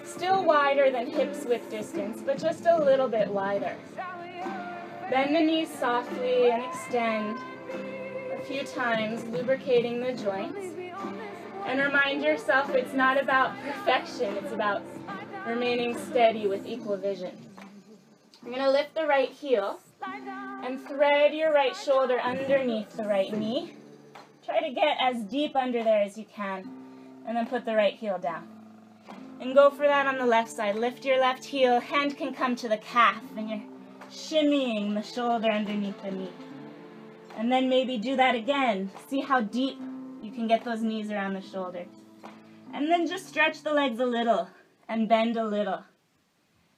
Still wider than hips width distance, but just a little bit wider. Bend the knees softly and extend. A few times, lubricating the joints, and remind yourself it's not about perfection, it's about remaining steady with equal vision. You're going to lift the right heel and thread your right shoulder underneath the right knee. Try to get as deep under there as you can, and then put the right heel down. And go for that on the left side. Lift your left heel, hand can come to the calf, and you're shimmying the shoulder underneath the knee. And then maybe do that again. See how deep you can get those knees around the shoulders. And then just stretch the legs a little and bend a little.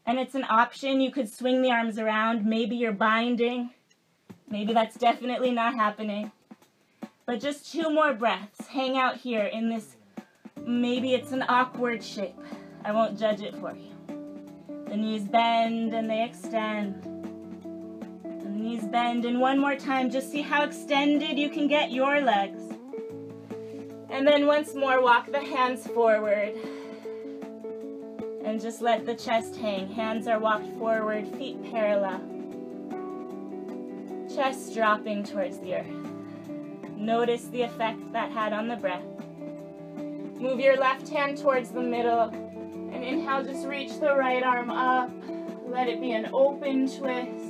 And it's an option. You could swing the arms around. Maybe you're binding. Maybe that's definitely not happening. But just two more breaths. Hang out here in this, maybe it's an awkward shape. I won't judge it for you. The knees bend and they extend. Knees bend, and one more time, just see how extended you can get your legs. And then once more, walk the hands forward. And just let the chest hang. Hands are walked forward, feet parallel. Chest dropping towards the earth. Notice the effect that had on the breath. Move your left hand towards the middle. And inhale, just reach the right arm up. Let it be an open twist.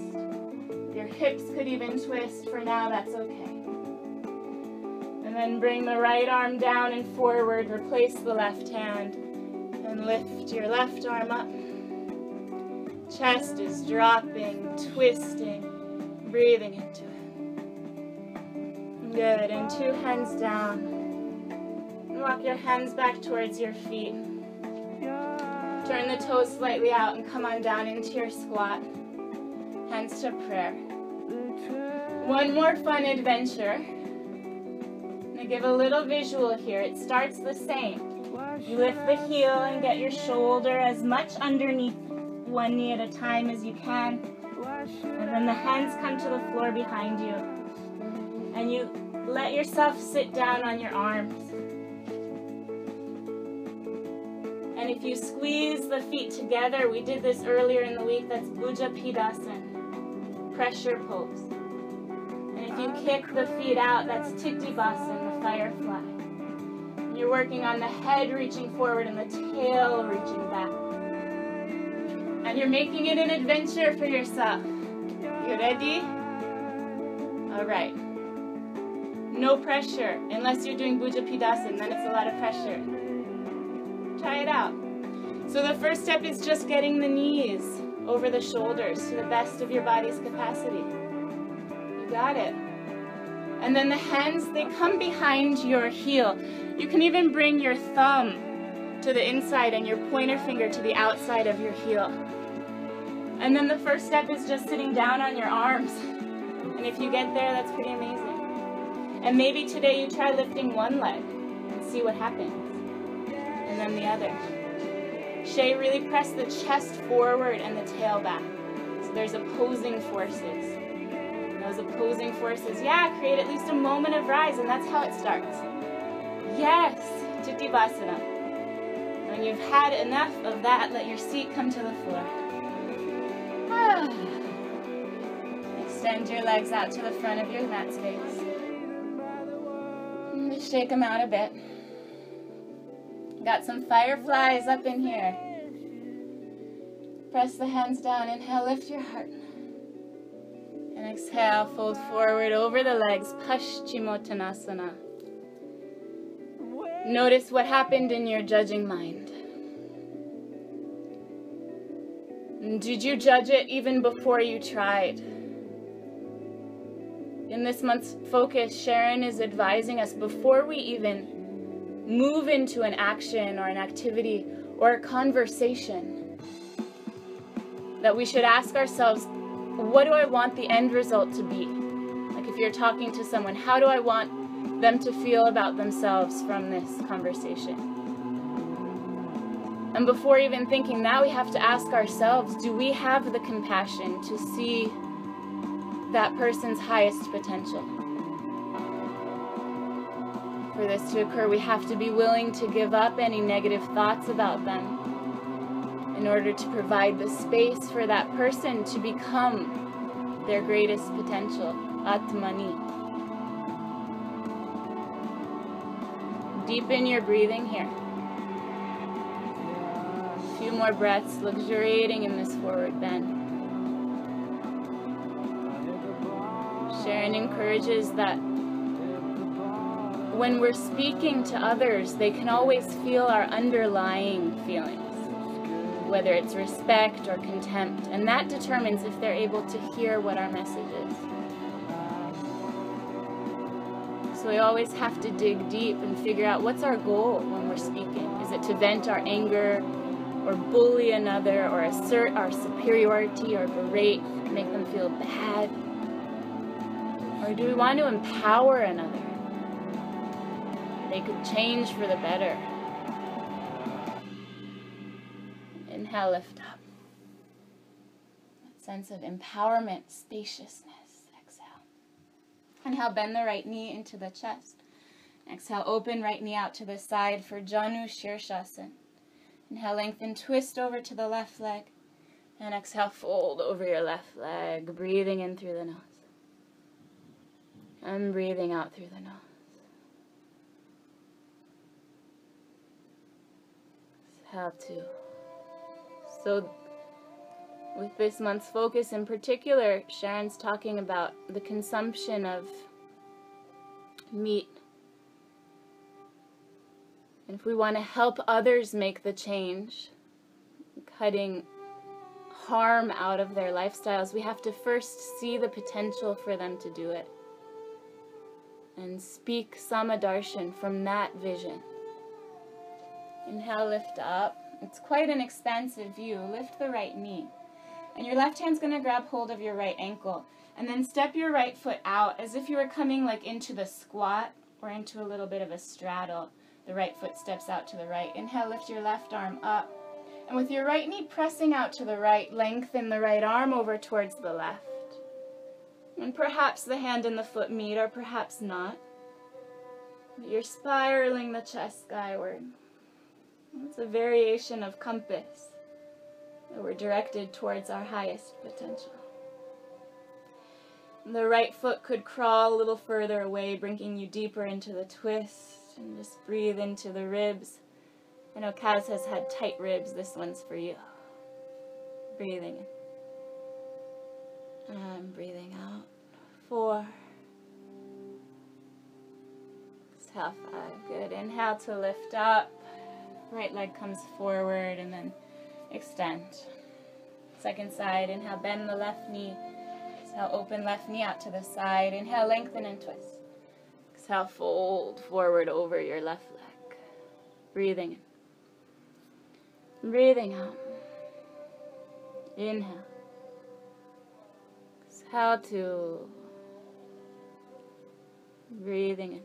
Your hips could even twist. For now, that's okay. And then bring the right arm down and forward. Replace the left hand. And lift your left arm up. Chest is dropping, twisting, breathing into it. Good. And two hands down. And walk your hands back towards your feet. Turn the toes slightly out and come on down into your squat. Hands to prayer. One more fun adventure. I'm gonna give a little visual here. It starts the same. You lift the heel and get your shoulder as much underneath one knee at a time as you can. And then the hands come to the floor behind you. And you let yourself sit down on your arms. And if you squeeze the feet together, we did this earlier in the week, that's Bhujapidasana. Pressure pulse. And if you kick the feet out, that's Tittibhasana, the firefly. And you're working on the head reaching forward and the tail reaching back. And you're making it an adventure for yourself. You ready? All right. No pressure, unless you're doing Bhujapidasana, then it's a lot of pressure. Try it out. So the first step is just getting the knees over the shoulders to the best of your body's capacity. You got it. And then the hands, they come behind your heel. You can even bring your thumb to the inside and your pointer finger to the outside of your heel. And then the first step is just sitting down on your arms. And if you get there, that's pretty amazing. And maybe today you try lifting one leg and see what happens. And then the other. Shay, really press the chest forward and the tail back. So there's opposing forces. And those opposing forces, yeah, create at least a moment of rise, and that's how it starts. Yes, Tittibhasana. When you've had enough of that, let your seat come to the floor. Ah. Extend your legs out to the front of your mat space. Just shake them out a bit. Got some fireflies up in here. Press the hands down. Inhale, lift your heart. And exhale, fold forward over the legs. Paschimottanasana. Notice what happened in your judging mind. Did you judge it even before you tried? In this month's focus, Sharon is advising us before we even move into an action or an activity or a conversation that we should ask ourselves, what do I want the end result to be? Like if you're talking to someone, how do I want them to feel about themselves from this conversation? And before even thinking that, we have to ask ourselves, do we have the compassion to see that person's highest potential? For this to occur, we have to be willing to give up any negative thoughts about them in order to provide the space for that person to become their greatest potential, Atmani. Deepen your breathing here. A few more breaths, luxuriating in this forward bend. Sharon encourages that when we're speaking to others, they can always feel our underlying feelings, whether it's respect or contempt, and that determines if they're able to hear what our message is. So we always have to dig deep and figure out what's our goal when we're speaking. Is it to vent our anger or bully another or assert our superiority or berate, make them feel bad? Or do we want to empower another? They could change for the better. Inhale, lift up. That sense of empowerment, spaciousness. Exhale. Inhale, bend the right knee into the chest. Exhale, open right knee out to the side for Janu Shirshasana. Inhale, lengthen, twist over to the left leg. And exhale, fold over your left leg, breathing in through the nose. I'm breathing out through the nose. Exhale two. So with this month's focus in particular, Sharon's talking about the consumption of meat. And if we want to help others make the change, cutting harm out of their lifestyles, we have to first see the potential for them to do it. And speak Samadarshan from that vision. Inhale, lift up. It's quite an expansive view. Lift the right knee. And your left hand's going to grab hold of your right ankle. And then step your right foot out as if you were coming like into the squat or into a little bit of a straddle. The right foot steps out to the right. Inhale, lift your left arm up. And with your right knee pressing out to the right, lengthen the right arm over towards the left. And perhaps the hand and the foot meet, or perhaps not. But you're spiraling the chest skyward. It's a variation of compass. We're directed towards our highest potential. The right foot could crawl a little further away, bringing you deeper into the twist. And just breathe into the ribs. I know Kaz has had tight ribs. This one's for you. Breathing in. And breathing out. Four. Exhale, five. Good. Inhale to lift up. Right leg comes forward and then extend. Second side. Inhale, bend the left knee. Exhale, open left knee out to the side. Inhale, lengthen and twist. Exhale, fold forward over your left leg. Breathing in. Breathing out. Inhale. Exhale, two. Breathing in.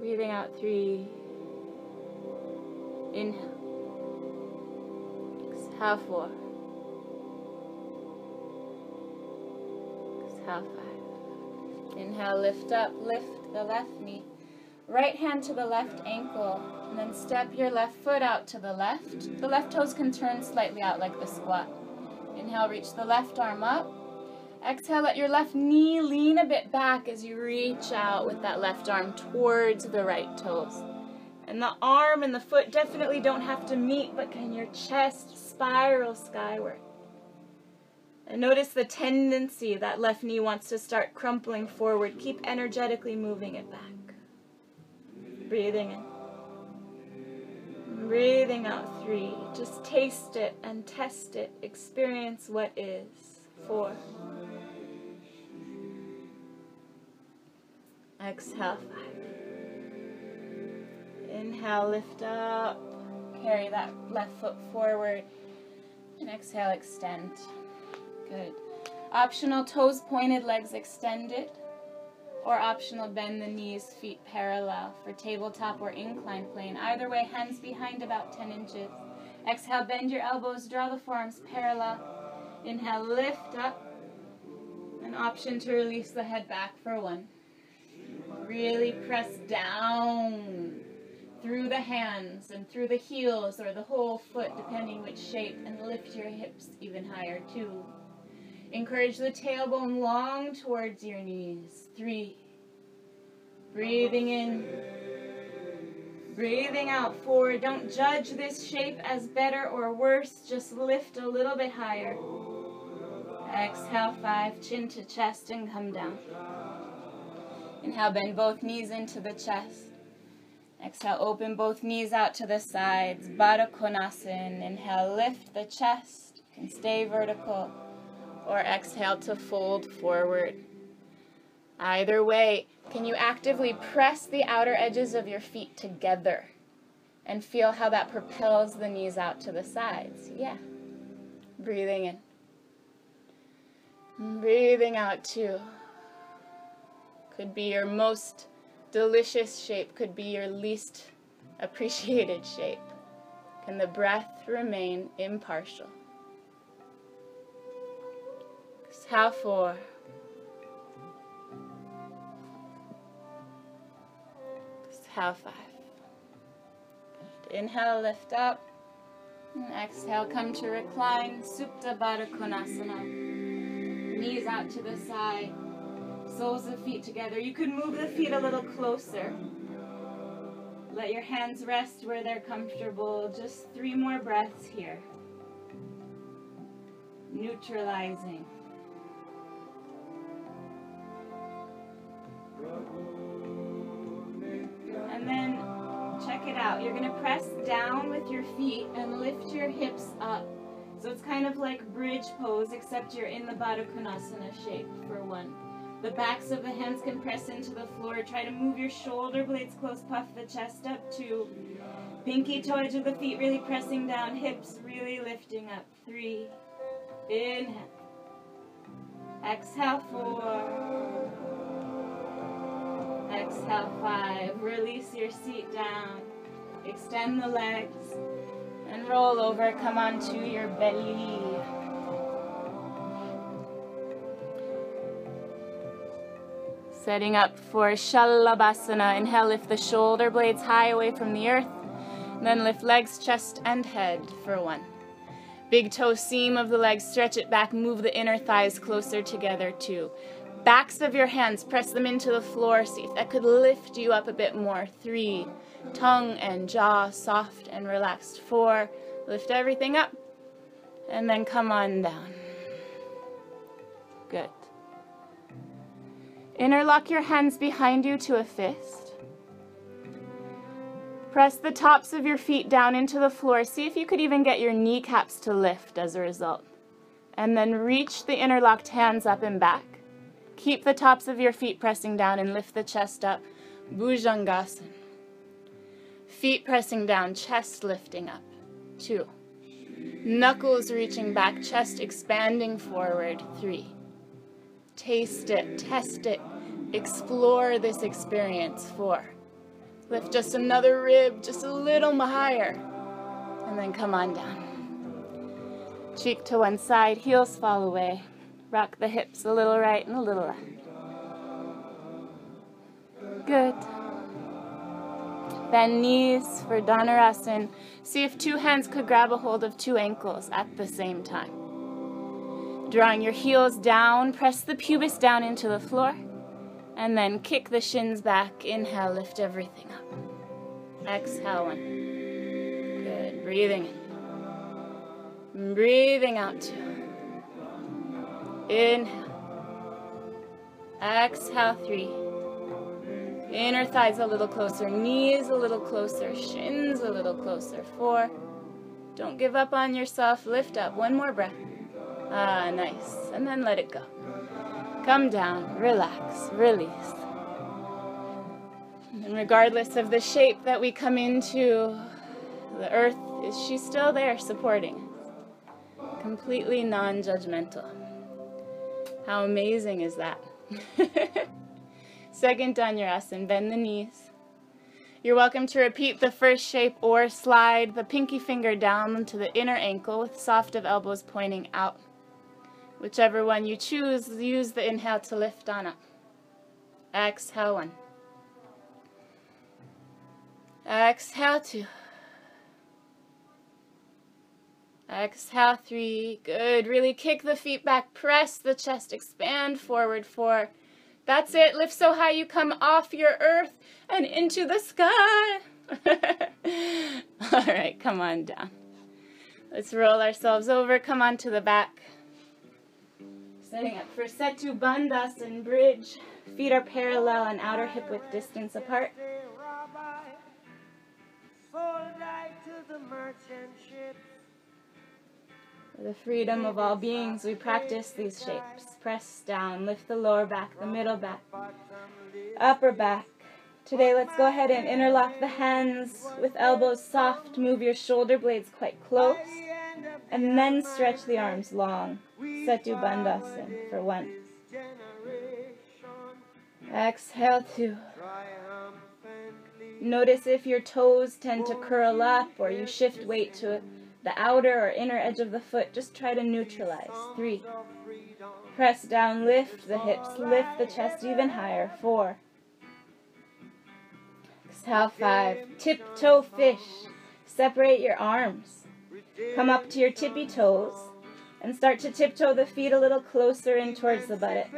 Breathing out, three. Inhale. Exhale, four. Exhale, five. Inhale, lift up, lift the left knee. Right hand to the left ankle, and then step your left foot out to the left. The left toes can turn slightly out like the squat. Inhale, reach the left arm up. Exhale, let your left knee lean a bit back as you reach out with that left arm towards the right toes. And the arm and the foot definitely don't have to meet, but can your chest spiral skyward? And notice the tendency that left knee wants to start crumpling forward. Keep energetically moving it back. Breathing in. Breathing out, three. Just taste it and test it. Experience what is. Four. Exhale, five. Inhale, lift up, carry that left foot forward, and exhale, extend. Good. Optional, toes pointed, legs extended, or optional, bend the knees, feet parallel for tabletop or incline plane. Either way, hands behind about ten inches. Exhale, bend your elbows, draw the forearms parallel. Inhale, lift up. An option to release the head back for one. Really press down through the hands and through the heels or the whole foot, depending which shape, and lift your hips even higher, two. Encourage the tailbone long towards your knees, three. Breathing in, breathing out, four. Don't judge this shape as better or worse, just lift a little bit higher. Exhale, five, chin to chest and come down. Inhale, bend both knees into the chest. Exhale, open both knees out to the sides, Baddha Konasana. Inhale, lift the chest. You can stay vertical or exhale to fold forward. Either way, can you actively press the outer edges of your feet together and feel how that propels the knees out to the sides? Yeah. Breathing in. And breathing out, too. Could be your most delicious shape, could be your least appreciated shape. Can the breath remain impartial? Exhale, four. Exhale, five. Good. Inhale, lift up. And exhale, come to recline. Supta Baddha Konasana. Knees out to the side. Soles of feet together. You could move the feet a little closer. Let your hands rest where they're comfortable. Just three more breaths here. Neutralizing. And then check it out. You're going to press down with your feet and lift your hips up. So it's kind of like bridge pose, except you're in the Baddha Konasana shape for one. The backs of the hands can press into the floor. Try to move your shoulder blades close. Puff the chest up, two. Pinky toe edge of the feet really pressing down. Hips really lifting up, three. Inhale. Exhale, four. Exhale, five. Release your seat down. Extend the legs. And roll over. Come onto your belly. Setting up for Shalabhasana. Inhale, lift the shoulder blades high away from the earth. And then lift legs, chest, and head for one. Big toe seam of the legs, stretch it back, move the inner thighs closer together, two. Backs of your hands, press them into the floor, see if that could lift you up a bit more. Three, tongue and jaw soft and relaxed. Four, lift everything up, and then come on down. Good. Interlock your hands behind you to a fist. Press the tops of your feet down into the floor. See if you could even get your kneecaps to lift as a result. And then reach the interlocked hands up and back. Keep the tops of your feet pressing down and lift the chest up. Bhujangasana. Feet pressing down, chest lifting up. Two. Knuckles reaching back, chest expanding forward. Three. Taste it, test it, explore this experience. Four. Lift just another rib, just a little higher. And then come on down. Cheek to one side, heels fall away. Rock the hips a little right and a little left. Good. Bend knees for Dhanurasana. See if two hands could grab a hold of two ankles at the same time. Drawing your heels down, press the pubis down into the floor, and then kick the shins back. Inhale, lift everything up. Exhale, one. Good. Breathing in. Breathing out, two. Inhale, exhale, three. Inner thighs a little closer, knees a little closer, shins a little closer, four. Don't give up on yourself, lift up, one more breath. Ah, nice, and then let it go. Come down, relax, release. And regardless of the shape that we come into, the earth, is she still there supporting? Completely non-judgmental. How amazing is that? Second Dhanurasana, bend the knees. You're welcome to repeat the first shape or slide the pinky finger down to the inner ankle with soft of elbows pointing out. Whichever one you choose, use the inhale to lift on up. Exhale, one. Exhale, two. Exhale, three. Good. Really kick the feet back. Press the chest. Expand forward, four. That's it. Lift so high you come off your earth and into the sky. All right, come on down. Let's roll ourselves over. Come on to the back. Setting up for Setu Bandhasana bridge. Feet are parallel and outer hip width distance apart. For the freedom of all beings, we practice these shapes. Press down, lift the lower back, the middle back, upper back. Today, let's go ahead and interlock the hands with elbows soft. Move your shoulder blades quite close, and then stretch the arms long. Setu Bandhasana for one. Exhale, two. Notice if your toes tend to curl up or you shift weight to the outer or inner edge of the foot, just try to neutralize. Three. Press down, lift the hips, lift the chest even higher. Four. Exhale, five. Tiptoe fish. Separate your arms. Come up to your tippy toes and start to tiptoe the feet a little closer in towards the buttock.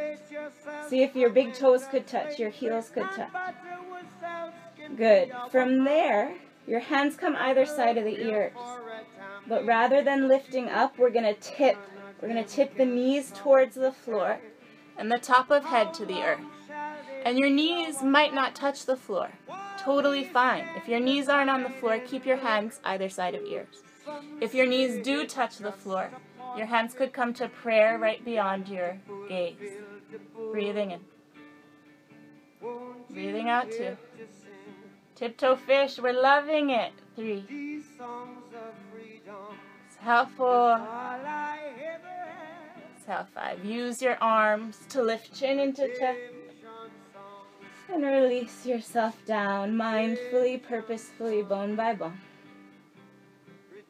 See if your big toes could touch, your heels could touch. Good. From there, your hands come either side of the ears. But rather than lifting up, we're going to tip. We're going to tip the knees towards the floor and the top of head to the earth. And your knees might not touch the floor. Totally fine. If your knees aren't on the floor, keep your hands either side of ears. If your knees do touch the floor, your hands could come to prayer right beyond your gaze. Breathing in. Breathing out, too. Tiptoe fish, we're loving it. Three. Exhale, four. Exhale, five. Use your arms to lift chin into chest. And release yourself down mindfully, purposefully, bone by bone.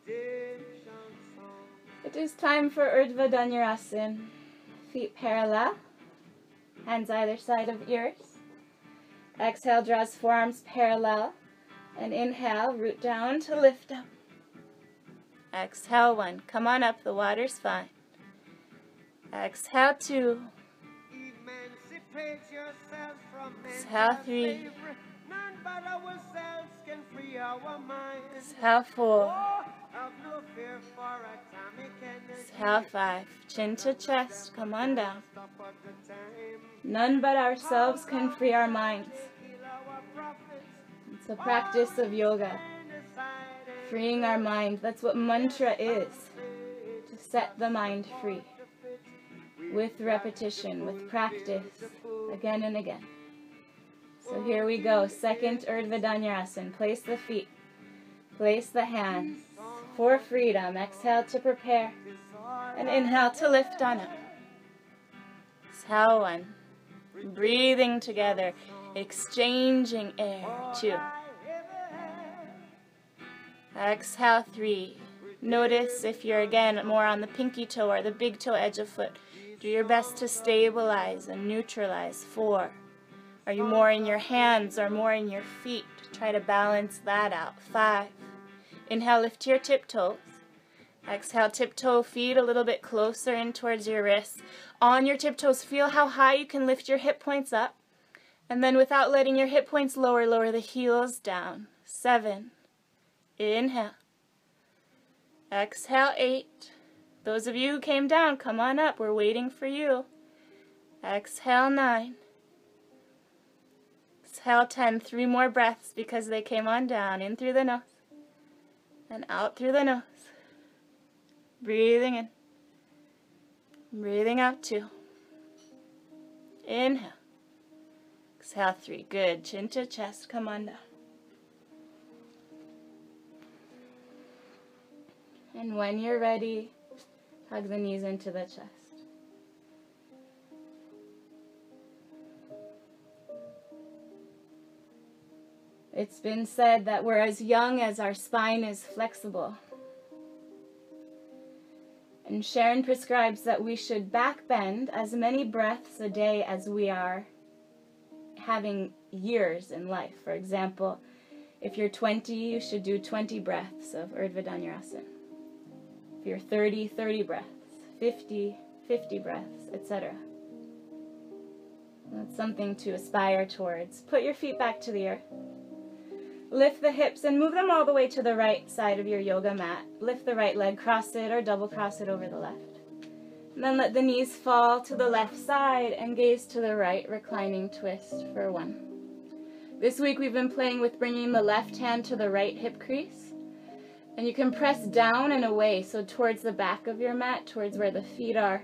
It is time for Urdhva Dhanurasana. Feet parallel. Hands either side of ears. Exhale, draws forearms parallel, and inhale, root down to lift up. Exhale, one. Come on up, the water's fine. Exhale, two. It's healthy. It's helpful. It's half five. Chin to chest. Come on down. None but ourselves can free our minds. It's a practice of yoga. Freeing our mind. That's what mantra is. To set the mind free. With repetition, with practice. Again and again. So here we go. Second Urdhva Dhanurasana. Place the feet. Place the hands. For freedom. Exhale to prepare. And inhale to lift on up. Exhale one. Breathing together. Exchanging air. Two. Exhale three. Notice if you're again more on the pinky toe or the big toe edge of foot. Do your best to stabilize and neutralize. Four. Are you more in your hands or more in your feet? Try to balance that out. Five. Inhale, lift to your tiptoes. Exhale, tiptoe feet a little bit closer in towards your wrists. On your tiptoes, feel how high you can lift your hip points up. And then without letting your hip points lower, lower the heels down. Seven. Inhale. Exhale, eight. Those of you who came down, come on up. We're waiting for you. Exhale, nine. Exhale, ten. Three more breaths because they came on down. In through the nose. And out through the nose. Breathing in. Breathing out, two. Inhale. Exhale, three. Good. Chin to chest. Come on down. And when you're ready, hug the knees into the chest. It's been said that we're as young as our spine is flexible. And Sharon prescribes that we should back bend as many breaths a day as we are having years in life. For example, if you're twenty, you should do twenty breaths of Urdhva Dhanurasana. If you're thirty, thirty breaths, fifty, fifty breaths, et cetera. That's something to aspire towards. Put your feet back to the earth. Lift the hips and move them all the way to the right side of your yoga mat. Lift the right leg, cross it or double cross it over the left. And then let the knees fall to the left side and gaze to the right, reclining twist for one. This week we've been playing with bringing the left hand to the right hip crease. And you can press down and away, so towards the back of your mat, towards where the feet are.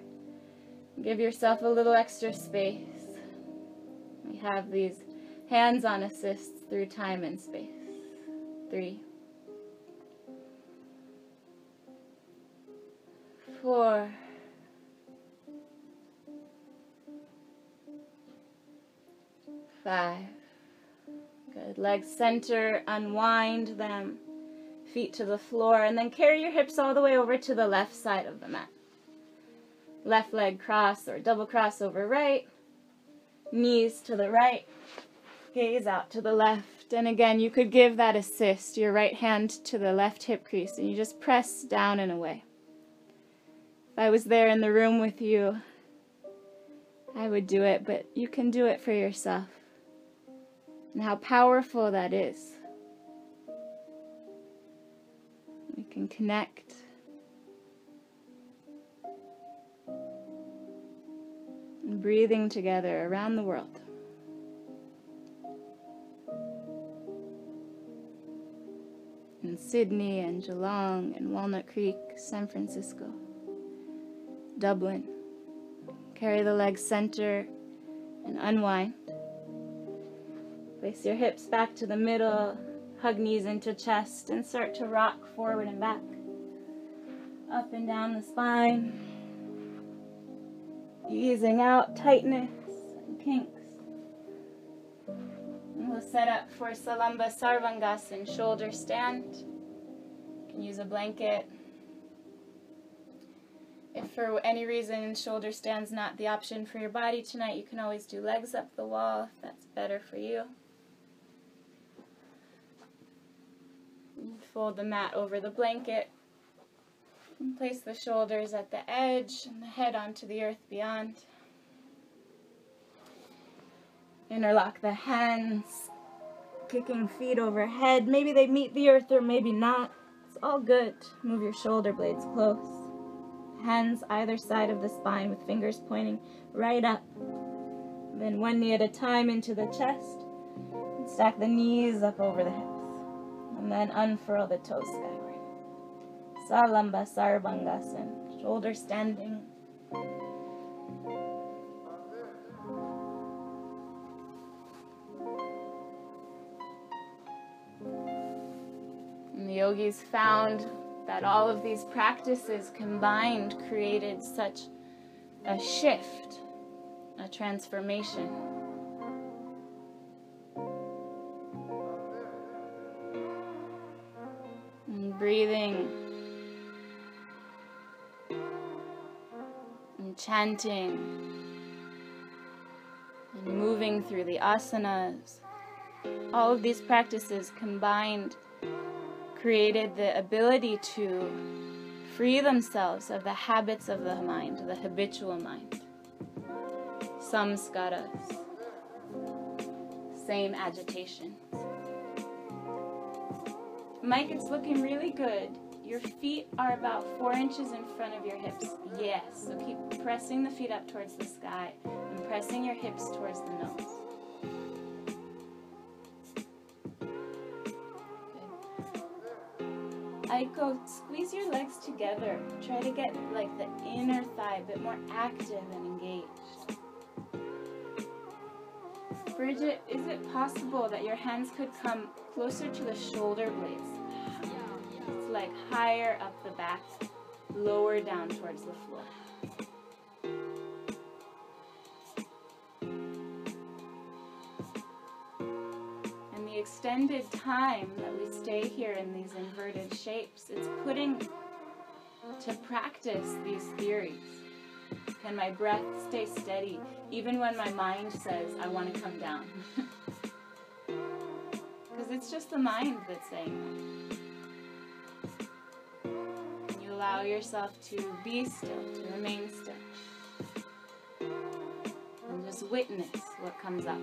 Give yourself a little extra space. We have these hands-on assists through time and space. Three, four, five. Good. Legs center, unwind them, feet to the floor, and then carry your hips all the way over to the left side of the mat. Left leg cross or double cross over right, knees to the right, gaze out to the left. And again, you could give that assist, your right hand to the left hip crease, and you just press down and away. If I was there in the room with you, I would do it, but you can do it for yourself. And how powerful that is. We can connect. And breathing together around the world. In Sydney and Geelong and Walnut Creek, San Francisco, Dublin. Carry the legs center and unwind. Place your hips back to the middle, hug knees into chest, and start to rock forward and back. Up and down the spine. Easing out tightness and kinks. We'll set up for Salamba Sarvangasana, shoulder stand. You can use a blanket. If for any reason shoulder stand's not the option for your body tonight, you can always do legs up the wall if that's better for you. Fold the mat over the blanket. And place the shoulders at the edge and the head onto the earth beyond. Interlock the hands, kicking feet overhead. Maybe they meet the earth or maybe not. It's all good. Move your shoulder blades close. Hands either side of the spine with fingers pointing right up. Then one knee at a time into the chest. And stack the knees up over the hips. And then unfurl the toes skyward. Salamba Sarvangasana. Shoulder standing. The yogis found that all of these practices combined created such a shift, a transformation. And breathing, and chanting, and moving through the asanas. All of these practices combined created the ability to free themselves of the habits of the mind, the habitual mind. Samskaras, same agitations. Mike, it's looking really good. Your feet are about four inches in front of your hips. Yes, so keep pressing the feet up towards the sky and pressing your hips towards the nose. Aiko, squeeze your legs together. Try to get like the inner thigh a bit more active and engaged. Bridget, is it possible that your hands could come closer to the shoulder blades? Yeah, yeah. It's like higher up the back, lower down towards the floor. Extended time that we stay here in these inverted shapes, it's putting to practice these theories. Can my breath stay steady even when my mind says I want to come down? Because it's just the mind that's saying that. Can you allow yourself to be still, to remain still, and just witness what comes up?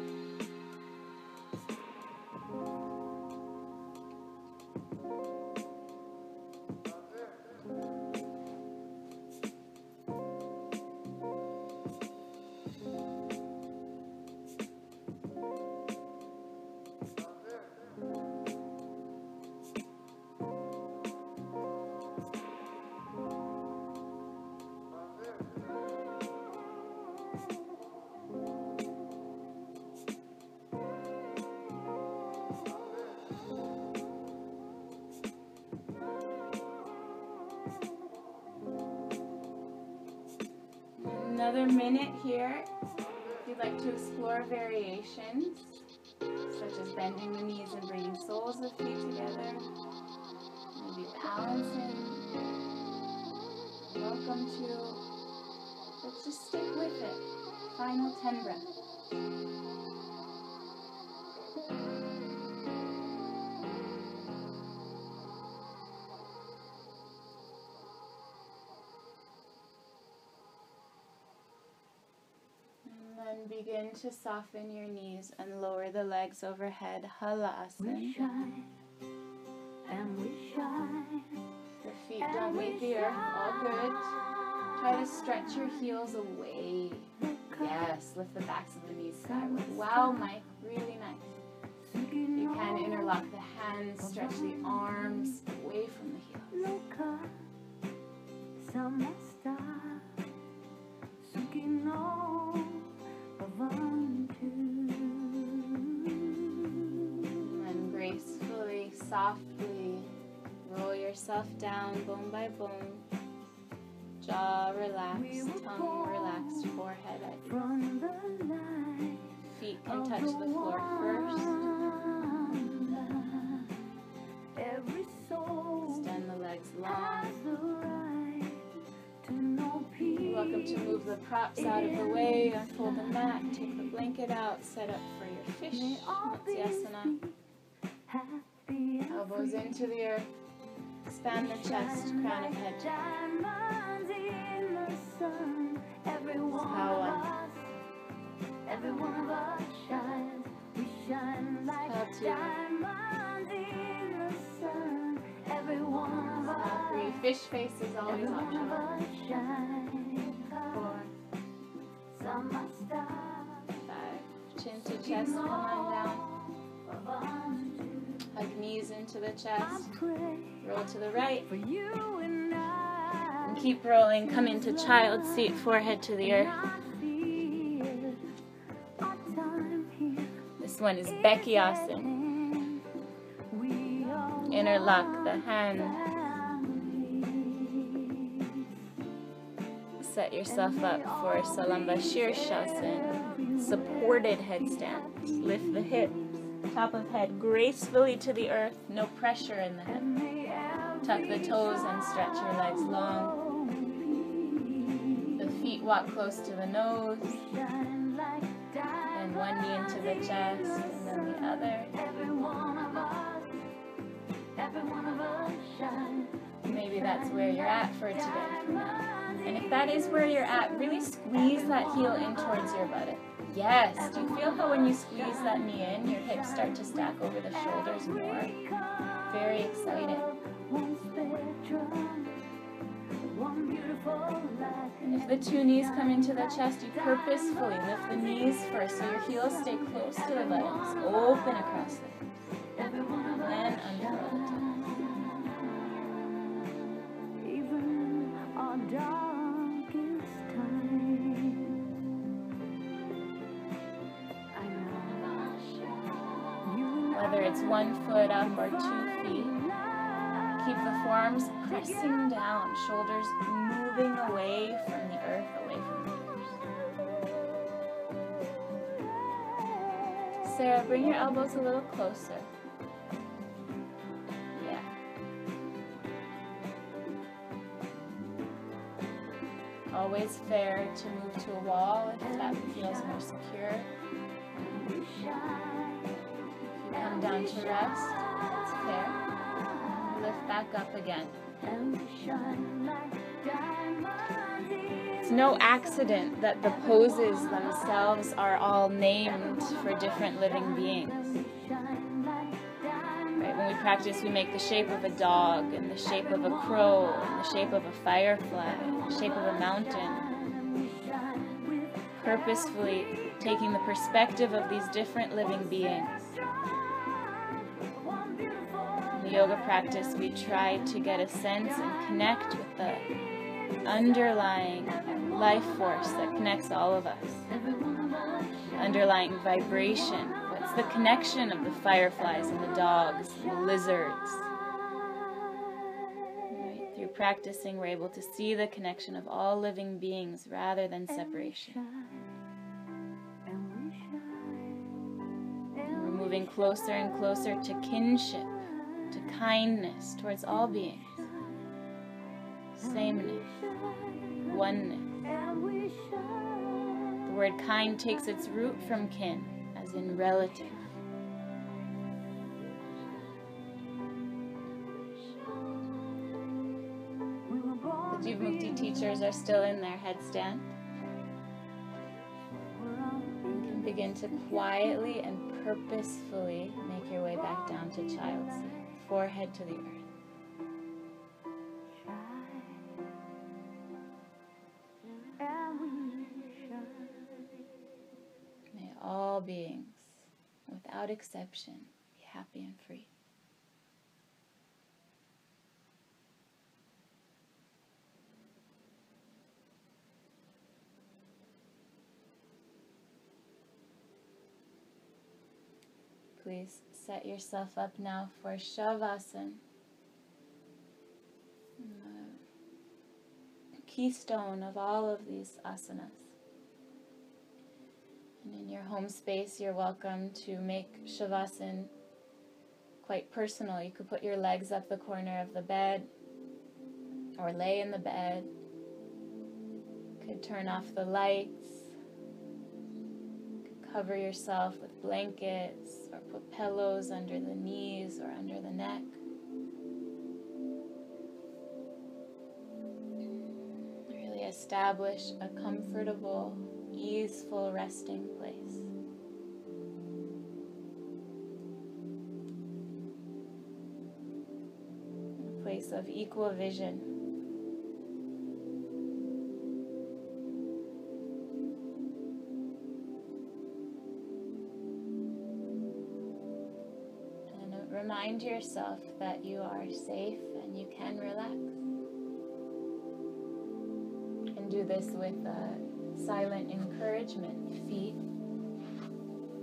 Another minute here. If you'd like to explore variations, such as bending the knees and bringing soles of feet together, maybe balancing, welcome to, let's just stick with it. Final ten breaths. Begin to soften your knees and lower the legs overhead. Halasana. We shine, and we shine. The feet don't meet the earth. All good. Try to stretch your heels away. Yes, lift the backs of the knees skyward. Wow, Mike, really nice. You can interlock the hands, stretch the arms away from the heels. And gracefully, softly, roll yourself down, bone by bone. Jaw relaxed, tongue relaxed, forehead at ease. Feet can touch the floor first. Extend the legs long. Welcome to move the props out of the way, unfold the mat, take the blanket out, set up for your fish, Matsyasana. Elbows into the earth, expand the chest, crown of head. Power. every one of us shines. We shine like diamonds in the sun. Every one of us. Three fish face is always optional. Four. Five. Chin to chest. Come on down. Hug knees into the chest. Roll to the right. And keep rolling. Come into child seat. Forehead to the earth. This one is Bekiyasana. Interlock the hands. Set yourself up for Salamba Sarvangasana. Supported headstand. Lift the hips, top of head gracefully to the earth. No pressure in the head. Tuck the toes and stretch your legs long. The feet walk close to the nose. And one knee into the chest, and then the other. Every one of us, every one of us shine. Maybe that's where you're at for today. And if that is where you're at, really squeeze that heel in towards your buttock. Yes, do you feel how when you squeeze that knee in, your hips start to stack over the shoulders more? Very exciting. If the two knees come into the chest, you purposefully lift the knees first so your heels stay close to the buttocks. Open across the hips. And then unfurl the toes. Whether it's one foot up or two feet, keep the forearms pressing down, shoulders moving away from the earth, away from the earth. Sarah, bring your elbows a little closer. Yeah. Always fair to move to a wall if that feels more secure. Come down to rest. It's fair. Lift back up again. It's no accident that the poses themselves are all named for different living beings. Right? When we practice, we make the shape of a dog, and the shape of a crow, and the shape of a firefly, and the shape of a mountain. Purposefully taking the perspective of these different living beings. Yoga practice, we try to get a sense and connect with the underlying life force that connects all of us. Underlying vibration. What's the connection of the fireflies and the dogs and the lizards? Right? Through practicing, we're able to see the connection of all living beings rather than separation. And we're moving closer and closer to kinship. To kindness towards all beings, sameness, oneness. The word kind takes its root from kin, as in relative. The Jivamukti teachers are still in their headstand. You can begin to quietly and purposefully make your way back down to child's seat. Forehead to the earth. May all beings, without exception, be happy and free. Please set yourself up now for Shavasana, the keystone of all of these asanas. And in your home space, you're welcome to make Shavasana quite personal. You could put your legs up the corner of the bed or lay in the bed. You could turn off the lights. Cover yourself with blankets or put pillows under the knees or under the neck. Really establish a comfortable, easeful resting place. A place of equal vision. And remind yourself that you are safe and you can relax. Do this with uh, silent encouragement. Feet,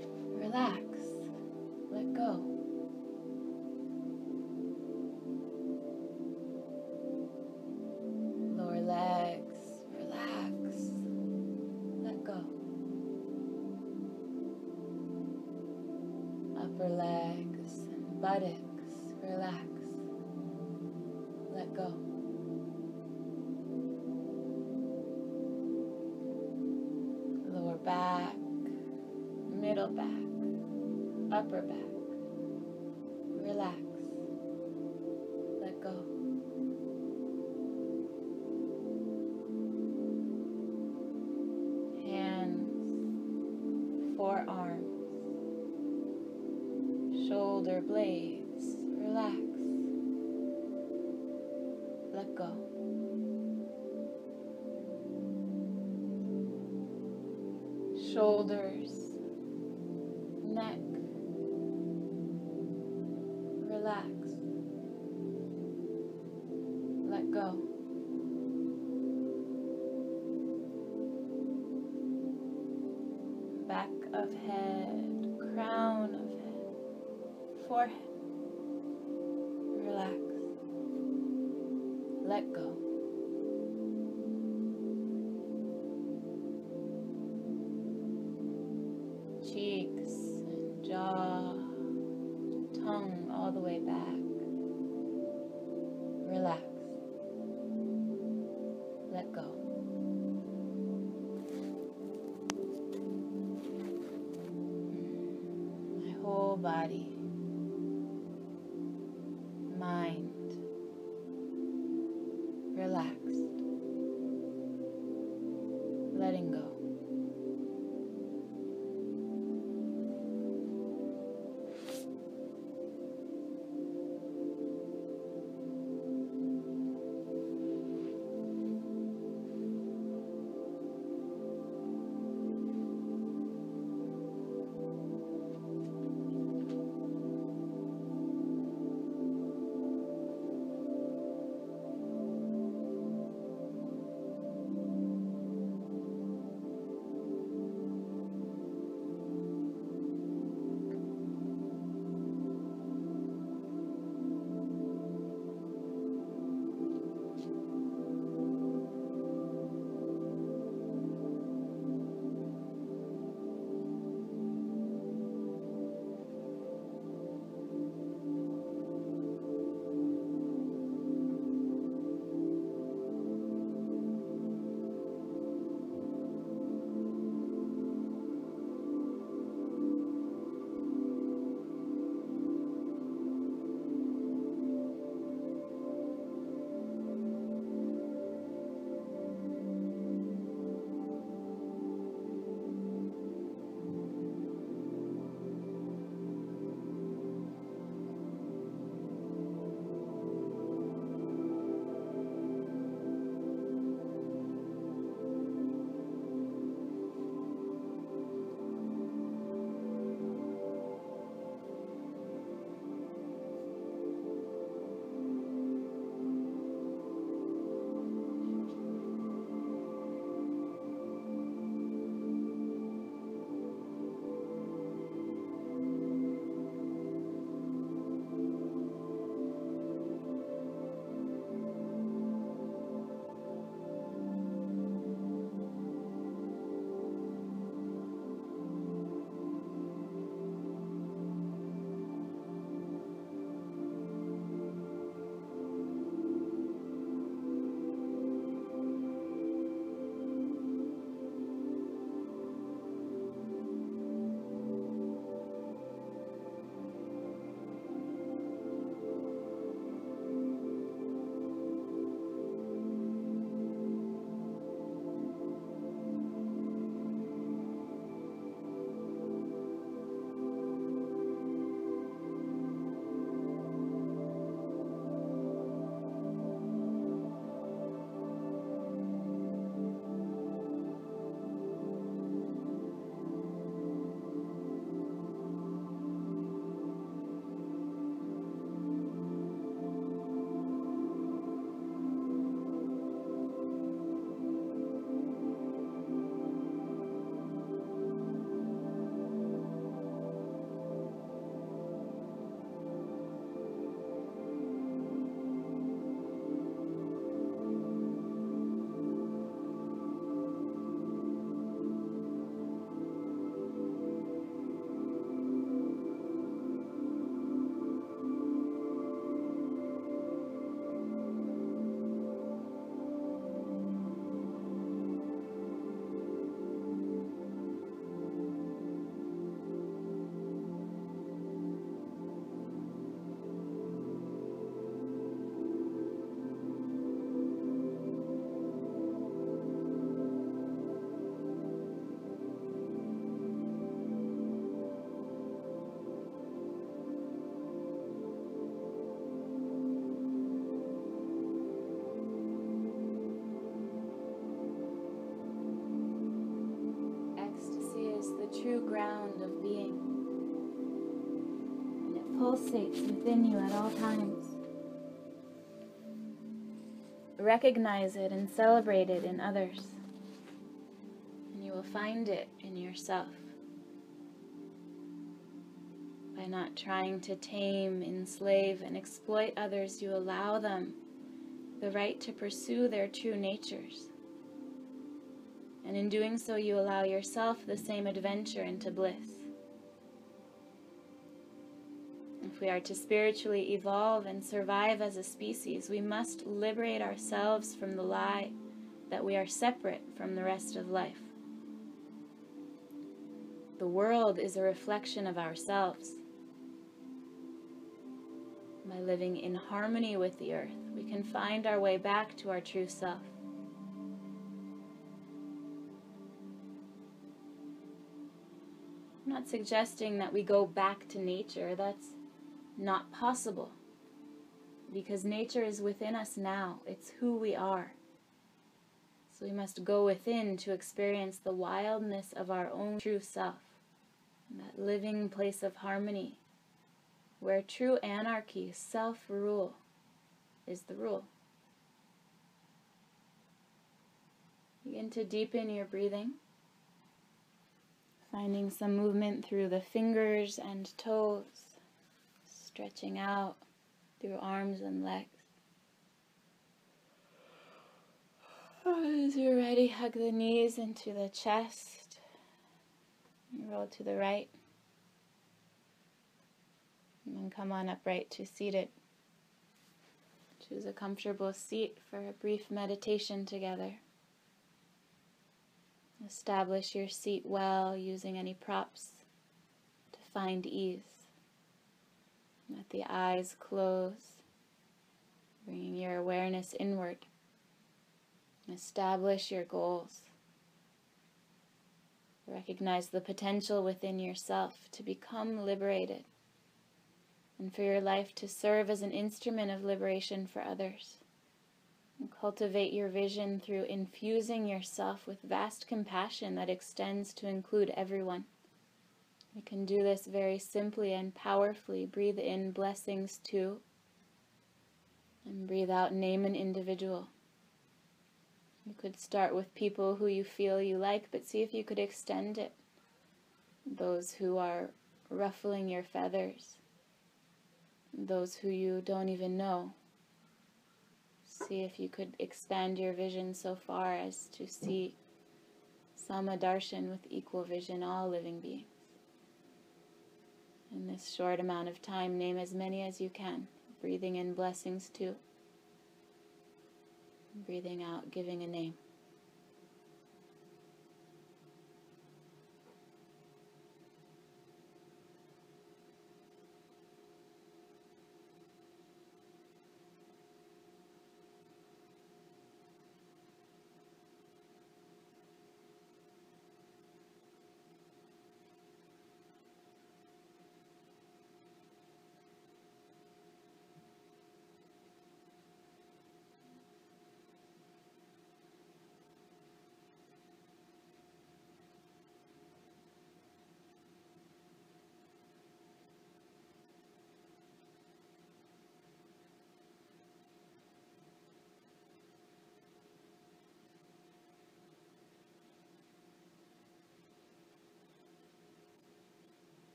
relax, let go. Lower legs, relax, let go. Upper legs and buttocks, relax, let go. Back, middle back, upper back, relax, let go. Hands, forearms, shoulder blades, relax, let go. Shoulders, neck, relax, let go. Back of head, crown of head, forehead, relax, let go. Cheeks, and jaw, tongue all the way back, relax, let go. My whole body, mind, relaxed, letting go. pulsates within you at all times. Recognize it and celebrate it in others, and you will find it in yourself by not trying to tame, enslave, and exploit others. You allow them the right to pursue their true natures, and in doing so you allow yourself the same adventure into bliss. If we are to spiritually evolve and survive as a species, we must liberate ourselves from the lie that we are separate from the rest of life. The world is a reflection of ourselves. By living in harmony with the earth, we can find our way back to our true self. I'm not suggesting that we go back to nature. That's not possible, because nature is within us now. It's who we are. So we must go within to experience the wildness of our own true self, that living place of harmony, where true anarchy, self-rule, is the rule. Begin to deepen your breathing, finding some movement through the fingers and toes, stretching out through arms and legs. As you're ready, hug the knees into the chest. Roll to the right. And then come on upright to seated. Choose a comfortable seat for a brief meditation together. Establish your seat well, using any props to find ease. Let the eyes close, bringing your awareness inward. Establish your goals. Recognize the potential within yourself to become liberated, and for your life to serve as an instrument of liberation for others. And cultivate your vision through infusing yourself with vast compassion that extends to include everyone. We can do this very simply and powerfully. Breathe in blessings too, and breathe out name an individual. You could start with people who you feel you like, but see if you could extend it. Those who are ruffling your feathers, those who you don't even know. See if you could expand your vision so far as to see Samadarshan with equal vision, all living beings. In this short amount of time, name as many as you can, breathing in blessings too, breathing out, giving a name.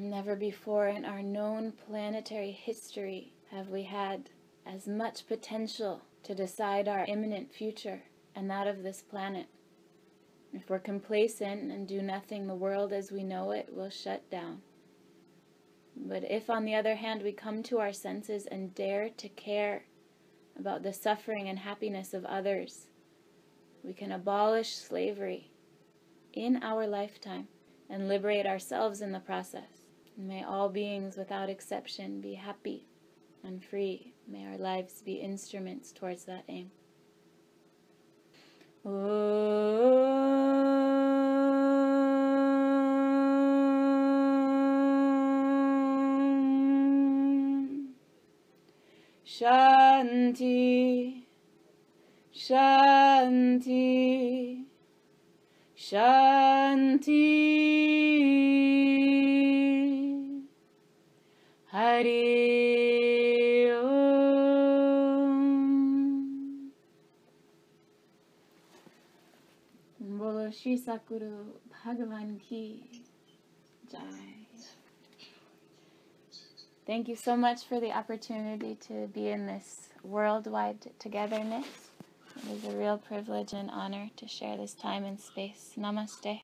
Never before in our known planetary history have we had as much potential to decide our imminent future and that of this planet. If we're complacent and do nothing, the world as we know it will shut down. But if, on the other hand, we come to our senses and dare to care about the suffering and happiness of others, we can abolish slavery in our lifetime and liberate ourselves in the process. May all beings without exception be happy and free. May our lives be instruments towards that aim. Om. Shanti, Shanti, Shanti, Hari Om. Bolo Shri Sakuru Bhagavan Ki Jai. Thank you so much for the opportunity to be in this worldwide togetherness. It is a real privilege and honor to share this time and space. Namaste.